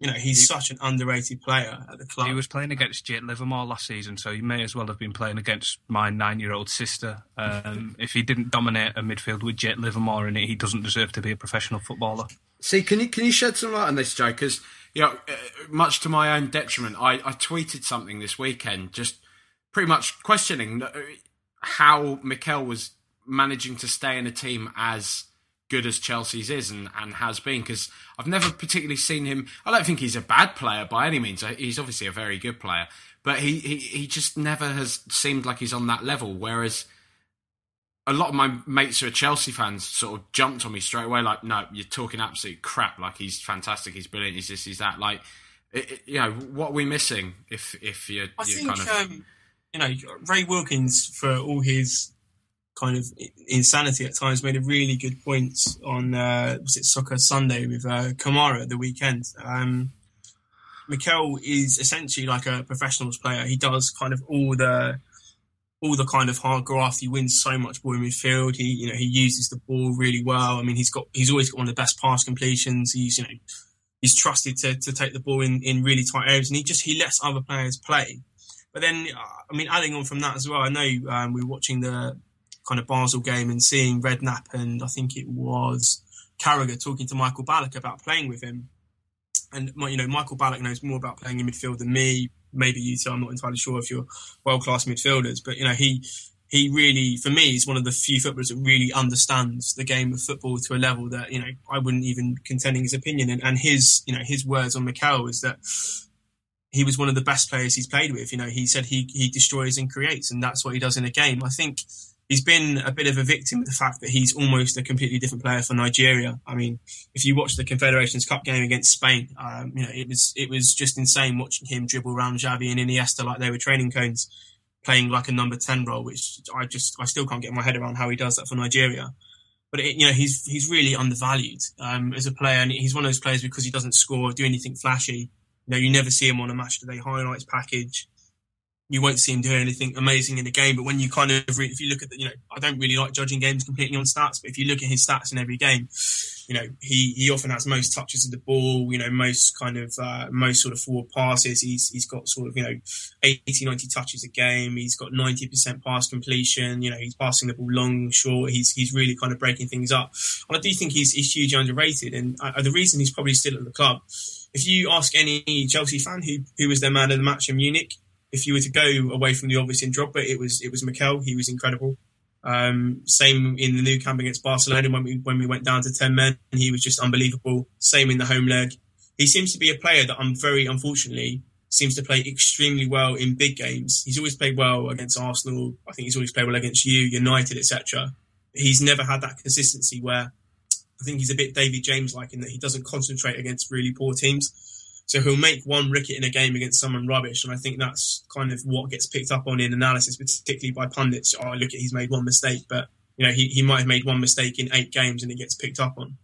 you know he's he, such an underrated player at the club. He was playing against Jake Livermore last season, so he may as well have been playing against my nine-year-old sister. Um, if he didn't dominate a midfield with Jake Livermore in it, he doesn't deserve to be a professional footballer. See, can you can you shed some light on this, Joe? Because you know, much to my own detriment, I, I tweeted something this weekend, just pretty much questioning how Mikel was managing to stay in a team as good as Chelsea's is and, and has been, because I've never particularly seen him. I don't think he's a bad player by any means. He's obviously a very good player, but he, he, he just never has seemed like he's on that level, whereas a lot of my mates who are Chelsea fans sort of jumped on me straight away, like, no, you're talking absolute crap. Like, he's fantastic, he's brilliant, he's this, he's that. Like, it, it, you know, what are we missing if if you're, I you're think, kind of... Um, you know, Ray Wilkins, for all his kind of insanity at times, made a really good point on, uh, was it Soccer Sunday with uh, Kamara at the weekend. Um, Mikel is essentially like a professionals player. He does kind of all the... all the kind of hard graft. He wins so much ball in midfield. He, you know, he uses the ball really well. I mean, he's got, he's always got one of the best pass completions. He's, you know, he's trusted to to take the ball in, in really tight areas, and he just he lets other players play. But then, I mean, adding on from that as well, I know um, we were watching the kind of Basel game and seeing Redknapp and I think it was Carragher talking to Michael Ballack about playing with him. And, you know, Michael Ballack knows more about playing in midfield than me. Maybe you two, I'm not entirely sure if you're world-class midfielders. But, you know, he he really, for me, is one of the few footballers that really understands the game of football to a level that, you know, I wouldn't even contending his opinion. And, and his, you know, his words on Mikel is that he was one of the best players he's played with. You know, he said he, he destroys and creates, and that's what he does in a game. I think he's been a bit of a victim of the fact that he's almost a completely different player for Nigeria. I mean, if you watch the Confederations Cup game against Spain, um, you know, it was it was just insane watching him dribble around Xavi and Iniesta like they were training cones, playing like a number ten role, which I just I still can't get my head around how he does that for Nigeria. But, it, you know, he's he's really undervalued um, as a player, and he's one of those players because he doesn't score or do anything flashy. You know, you never see him on a match-of-the-day highlights package. You won't see him doing anything amazing in the game. But when you kind of, re- if you look at the, you know, I don't really like judging games completely on stats, but if you look at his stats in every game, you know, he, he often has most touches of the ball, you know, most kind of, uh, most sort of forward passes. He's, he's got sort of, you know, eighty, ninety touches a game. He's got ninety percent pass completion. You know, he's passing the ball long, short. He's, he's really kind of breaking things up. And I do think he's, he's hugely underrated. And uh, the reason he's probably still at the club, if you ask any Chelsea fan who, who was their man of the match in Munich, if you were to go away from the obvious in Drogba, it was it was Mikel. He was incredible. Um, same in the new camp against Barcelona when we when we went down to ten men, and he was just unbelievable. Same in the home leg. He seems to be a player that I'm very unfortunately seems to play extremely well in big games. He's always played well against Arsenal. I think he's always played well against you, United, et cetera. He's never had that consistency where I think he's a bit David James like in that he doesn't concentrate against really poor teams. So he'll make one wicket in a game against someone rubbish. And I think that's kind of what gets picked up on in analysis, particularly by pundits. Oh, look, at he's made one mistake. But, you know, he, he might have made one mistake in eight games and it gets picked up on.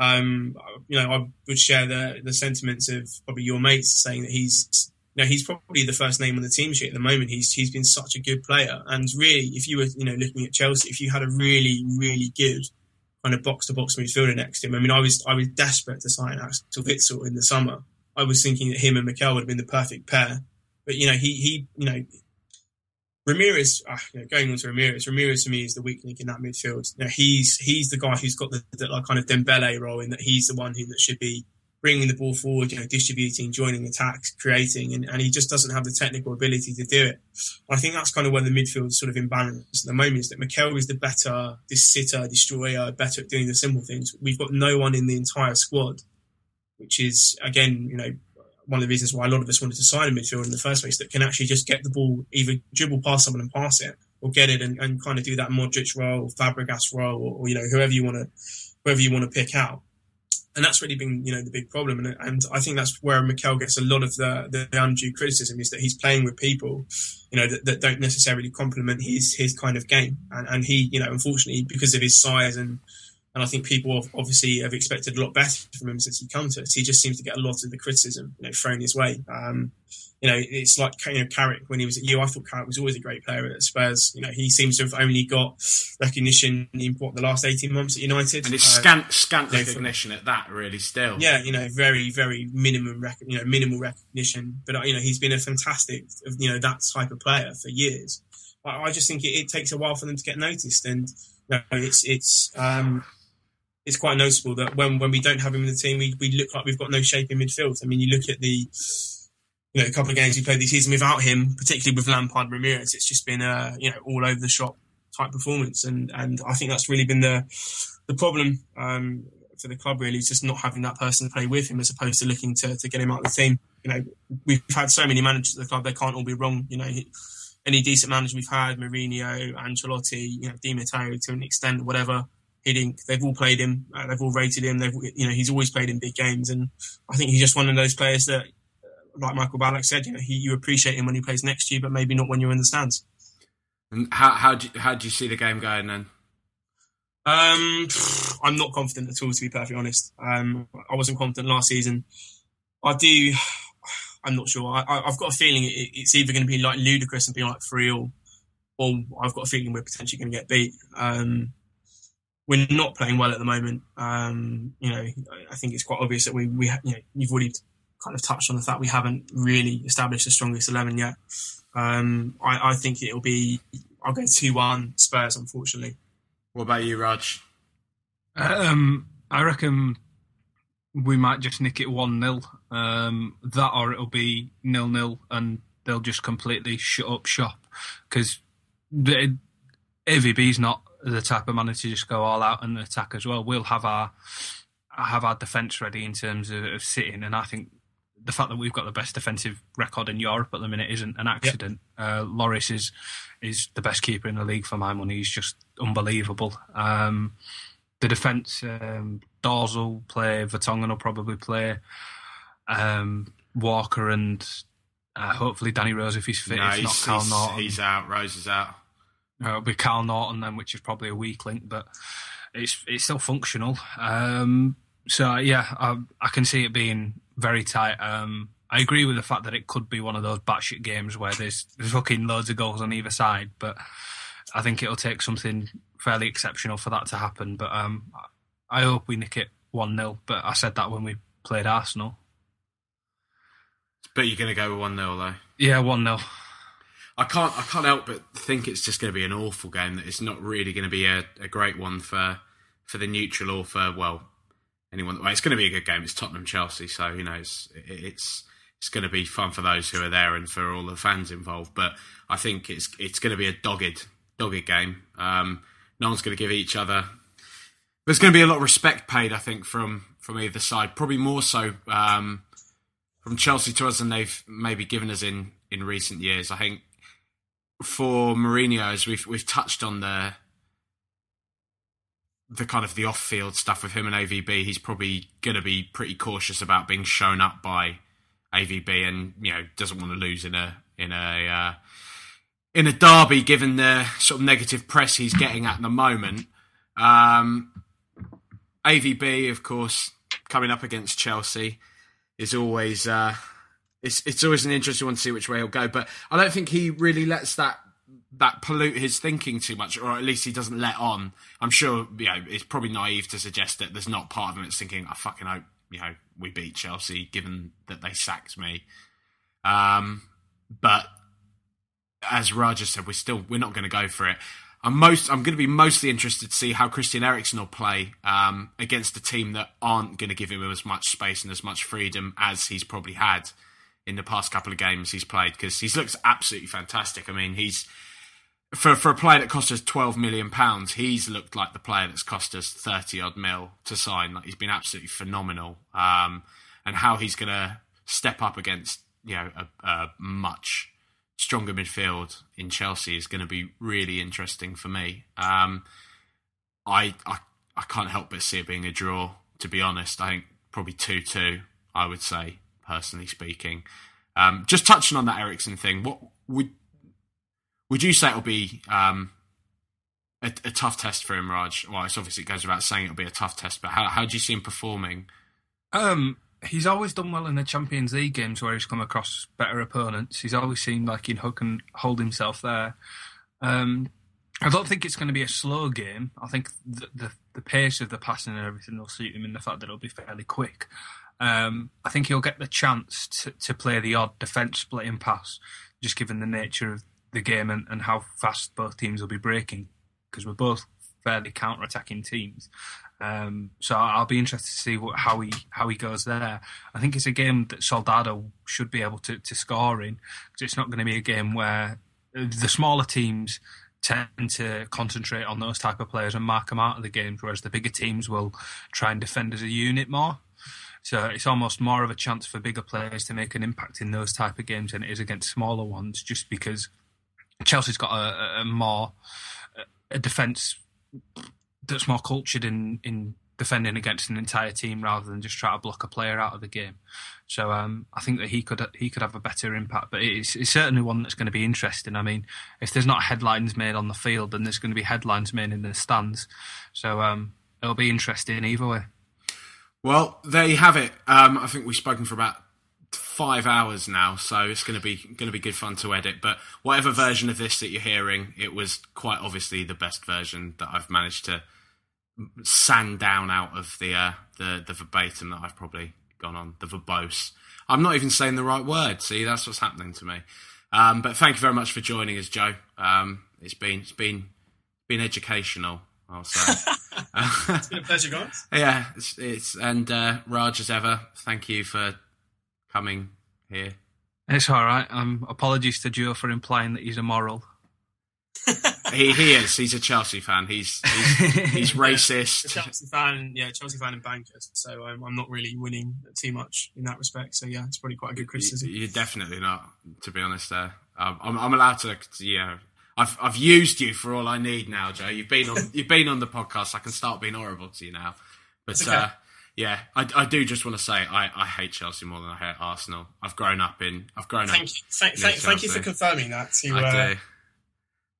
Um, you know, I would share the the sentiments of probably your mates saying that he's, you know, he's probably the first name on the team sheet at the moment. He's He's been such a good player. And really, if you were, you know, looking at Chelsea, if you had a really, really good kind of box-to-box midfielder next to him, I mean, I was I was desperate to sign Axel Witsel in the summer. I was thinking that him and Mikel would have been the perfect pair. But, you know, he, he you know, Ramirez, uh, you know, going on to Ramirez, Ramirez to me is the weak link in that midfield. You know, he's he's the guy who's got the, the like, kind of Dembele role in that he's the one who that should be bringing the ball forward, you know, distributing, joining attacks, creating, and, and he just doesn't have the technical ability to do it. I think that's kind of where the midfield's sort of imbalanced at the moment is that Mikel is the better, this sitter, destroyer, better at doing the simple things. We've got no one in the entire squad, which is, again, you know, one of the reasons why a lot of us wanted to sign a midfielder in the first place that can actually just get the ball, either dribble past someone and pass it or get it and, and kind of do that Modric role, Fabregas role, or, or, you know, whoever you want to whoever you want to pick out. And that's really been, you know, the big problem. And, and I think that's where Mikel gets a lot of the, the undue criticism is that he's playing with people, you know, that, that don't necessarily complement his his kind of game. And, and he, you know, unfortunately, because of his size and, And I think people have obviously have expected a lot better from him since he come to us. He just seems to get a lot of the criticism, you know, thrown his way. Um, you know, it's like you know, Carrick when he was at U. I thought Carrick was always a great player at Spurs. You know, he seems to have only got recognition in what the last eighteen months at United, and it's uh, scant, scant you know, recognition for, at that, really. Still, yeah, you know, very, very minimum, rec- you know, minimal recognition. But you know, he's been a fantastic, you know, that type of player for years. I, I just think it, it takes a while for them to get noticed, and you know, it's it's. Um, It's quite noticeable that when, when we don't have him in the team, we, we look like we've got no shape in midfield. I mean, you look at the you know a couple of games we played this season without him, particularly with Lampard and Ramirez. It's just been a you know all over the shop type performance, and, and I think that's really been the the problem um, for the club. Really, is just not having that person to play with him as opposed to looking to, to get him out of the team. You know, we've had so many managers at the club; they can't all be wrong. You know. He, any decent manager we've had, Mourinho, Ancelotti, you know, Di Matteo to an extent, whatever. Hiddink, they've all played him, uh, they've all rated him, they've, you know, he's always played in big games, and I think he's just one of those players that, uh, like Michael Ballack said, you know, he, you appreciate him when he plays next to you, but maybe not when you're in the stands. And how how do, how do you see the game going then? Um, I'm not confident at all, to be perfectly honest. Um, I wasn't confident last season. I do, I'm not sure. I, I've got a feeling it, it's either going to be like ludicrous and be like three all, or I've got a feeling we're potentially going to get beat. Um, we're not playing well at the moment. Um, you know, I think it's quite obvious that we, we you know, you've already kind of touched on the fact we haven't really established the strongest eleven yet. Um, I, I think it'll be, I'll go two one Spurs, unfortunately. What about you, Raj? Um, I reckon we might just nick it one nil. Um, that or it'll be nil nil and they'll just completely shut up shop. Because A V B's not the type of manager to just go all out and attack as well. We'll have our have our defence ready in terms of, of sitting. And I think the fact that we've got the best defensive record in Europe at the minute isn't an accident. Yep. Uh, Lloris is is the best keeper in the league for my money. He's just unbelievable. Um, the defence, um, Dawes will play, Vertonghen will probably play, um, Walker and uh, hopefully Danny Rose if he's fit. No, if he's, not Cal he's, Norton. He's out, Rose is out. Uh, it'll be Cal Norton then, which is probably a weak link, but it's it's still functional. Um, so, yeah, I, I can see it being very tight. Um, I agree with the fact that it could be one of those batshit games where there's, there's fucking loads of goals on either side, but I think it'll take something fairly exceptional for that to happen. But um, I hope we nick it one nil, but I said that when we played Arsenal. But you're going to go with one nil, though? Yeah, one nil. I can't I can't help but think it's just going to be an awful game, that it's not really going to be a, a great one for for the neutral or for, well, anyone. Well, it's going to be a good game. It's Tottenham-Chelsea, so, you know, it's, it's it's going to be fun for those who are there and for all the fans involved. But I think it's it's going to be a dogged, dogged game. Um, no one's going to give each other... There's going to be a lot of respect paid, I think, from, from either side. Probably more so um, from Chelsea to us than they've maybe given us in, in recent years. I think for Mourinho, as we've we've touched on the the kind of the off field stuff with him and A V B, he's probably going to be pretty cautious about being shown up by A V B, and you know doesn't want to lose in a in a uh, in a derby, given the sort of negative press he's getting at the moment. Um, A V B, of course, coming up against Chelsea is always. Uh, It's it's always an interesting one to see which way he'll go, but I don't think he really lets that that pollute his thinking too much, or at least he doesn't let on. I'm sure, you know, it's probably naive to suggest that there's not part of him that's thinking, I fucking hope, you know, we beat Chelsea, given that they sacked me. Um, but as Raja said, we're still we're not going to go for it. I'm most I'm going to be mostly interested to see how Christian Eriksen will play um, against a team that aren't going to give him as much space and as much freedom as he's probably had in the past couple of games he's played, because he's looked absolutely fantastic. I mean, he's for for a player that cost us twelve million pounds, he's looked like the player that's cost us thirty odd mil to sign. Like, he's been absolutely phenomenal. Um, and how he's going to step up against, you know, a, a much stronger midfield in Chelsea is going to be really interesting for me. Um, I, I I can't help but see it being a draw, to be honest. I think probably two two, I would say, personally speaking. Um, just touching on that Eriksen thing, what would would you say it'll be um, a, a tough test for him, Raj? Well, it's obviously, it goes without saying it'll be a tough test, but how, how do you see him performing? Um, he's always done well in the Champions League games where he's come across better opponents. He's always seemed like he can hold himself there. Um, I don't think it's going to be a slow game. I think the, the, the pace of the passing and everything will suit him, in the fact that it'll be fairly quick. Um, I think he'll get the chance to, to play the odd defence splitting pass, just given the nature of the game and, and how fast both teams will be breaking, because we're both fairly counter-attacking teams. Um, so I'll be interested to see what, how he how he goes there. I think it's a game that Soldado should be able to, to score in, because it's not going to be a game where the smaller teams tend to concentrate on those type of players and mark them out of the games, whereas the bigger teams will try and defend as a unit more. So it's almost more of a chance for bigger players to make an impact in those type of games than it is against smaller ones, just because Chelsea's got a, a more a defence that's more cultured in, in defending against an entire team rather than just try to block a player out of the game. So um, I think that he could he could have a better impact, but it's, it's certainly one that's going to be interesting. I mean, if there's not headlines made on the field, then there's going to be headlines made in the stands. So um, it'll be interesting either way. Well, there you have it. Um, I think we've spoken for about five hours now, so it's going to be going to be good fun to edit. But whatever version of this that you're hearing, it was quite obviously the best version that I've managed to sand down out of the uh, the the verbatim that I've probably gone on, the verbose. I'm not even saying the right word. See, that's what's happening to me. Um, but thank you very much for joining us, Joe. Um, it's been it's been been educational, I'll say. It's been a pleasure, guys. Yeah, it's, it's and uh, Raj, as ever, thank you for coming here. It's all right. Um, apologies to Joe for implying that he's immoral. he, he is. He's a Chelsea fan. He's he's, he's racist. Yeah, a Chelsea fan, yeah, Chelsea fan and bankers. So um, I'm not really winning too much in that respect. So yeah, it's probably quite a good criticism. You're definitely not, to be honest. There, uh, I'm, I'm allowed to. Yeah, I've I've used you for all I need now, Joe. You've been on you've been on the podcast. I can start being horrible to you now. But okay. uh, yeah, I, I do just want to say I, I hate Chelsea more than I hate Arsenal. I've grown up in. I've grown thank up. You, thank thank, thank you for confirming that. To, I uh, do.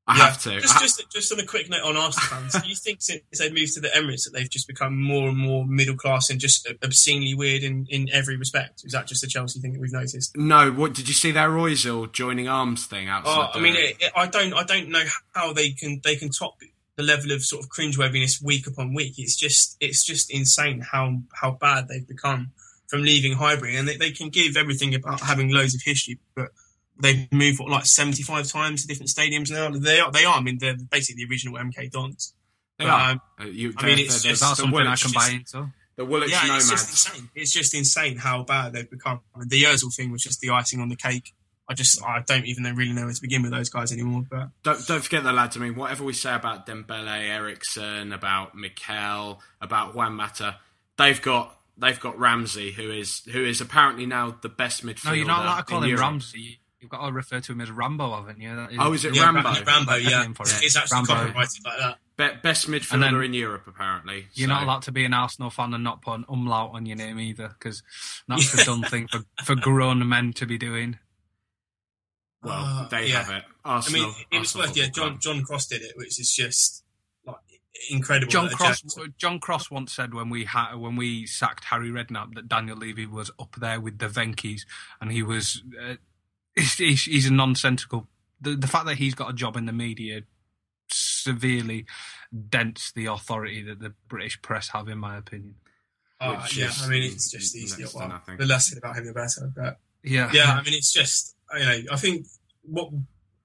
I yeah. have to. Just, I just, ha- just on a quick note on Arsenal fans, do you think since they've moved to the Emirates that they've just become more and more middle class and just obscenely weird in, in every respect? Is that just the Chelsea thing that we've noticed? No. What did you see that Royal joining arms thing outside? Oh, I mean, it, it, I don't, I don't know how they can they can top the level of sort of cringeworthiness week upon week. It's just, it's just insane how how bad they've become from leaving Highbury, and they, they can give everything about having loads of history, but. They've moved what, like seventy-five times to different stadiums now. They are, they are. I mean, they're basically the original M K Dons. They but, are. Um, you, I mean, it's just that's something I can buy into. The Woolwich yeah, Nomads. It's just insane. It's just insane how bad they've become. I mean, the Özil thing was just the icing on the cake. I just, I don't even really know where to begin with those guys anymore. But don't, don't forget the lads. I mean, whatever we say about Dembele, Ericsson, about Mikel, about Juan Mata, they've got. They've got Ramsey, who is who is apparently now the best midfielder. No, you're not allowed to call him Europe. Ramsey. You've got to refer to him as Rambo, haven't you? That is, oh, is it yeah, Rambo? Rambo, yeah. It. It's actually Rambo. Copyrighted like that. Be- best midfielder then, in Europe, apparently. You're so. not allowed to be an Arsenal fan and not put an umlaut on your name either, because that's the done thing for, for grown men to be doing. Well, uh, they yeah. have it. Arsenal, I mean, it was worth, yeah, John, John Cross did it, which is just like incredible. John Cross, John Cross once said when we ha- when we sacked Harry Redknapp that Daniel Levy was up there with the Venkis, and he was... Uh, He's, he's a nonsensical. The, the fact that he's got a job in the media severely dents the authority that the British press have, in my opinion. Uh, Which yeah, is, I mean, it's just easy. Well, the less said about him, the better. But yeah, yeah. I mean, it's just you know, I think what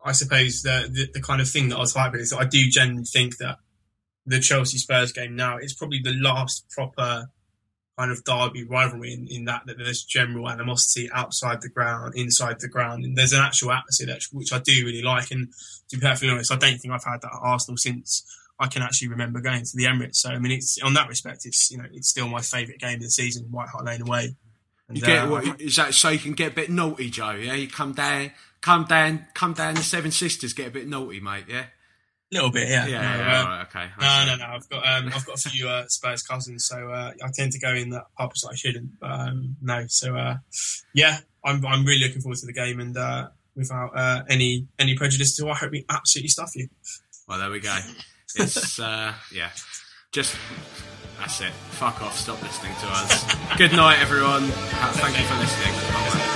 I suppose the the, the kind of thing that I was hyping is that I do genuinely think that the Chelsea Spurs game now is probably the last proper. Kind of derby rivalry in, in that that there's general animosity outside the ground, inside the ground, and there's an actual atmosphere that, which I do really like. And to be perfectly honest, I don't think I've had that at Arsenal since I can actually remember going to the Emirates. So I mean, it's on that respect, it's you know, it's still my favourite game of the season, White Hart Lane away. And, you get uh, what, is that so you can get a bit naughty, Joe? Yeah, you come down, come down, come down. The Seven Sisters get a bit naughty, mate. Yeah. A little bit, yeah. Yeah, no, yeah, um, right, okay. No, no, no. I've got, um, I've got a few uh, Spurs cousins, so uh, I tend to go in that pub, so I shouldn't. But um, no, so uh, yeah, I'm, I'm really looking forward to the game, and uh, without uh, any, any prejudice to, I hope we absolutely stuff you. Well, there we go. It's uh, yeah, just that's it. Fuck off. Stop listening to us. Good night, everyone. Uh, thank okay. you for listening. Bye.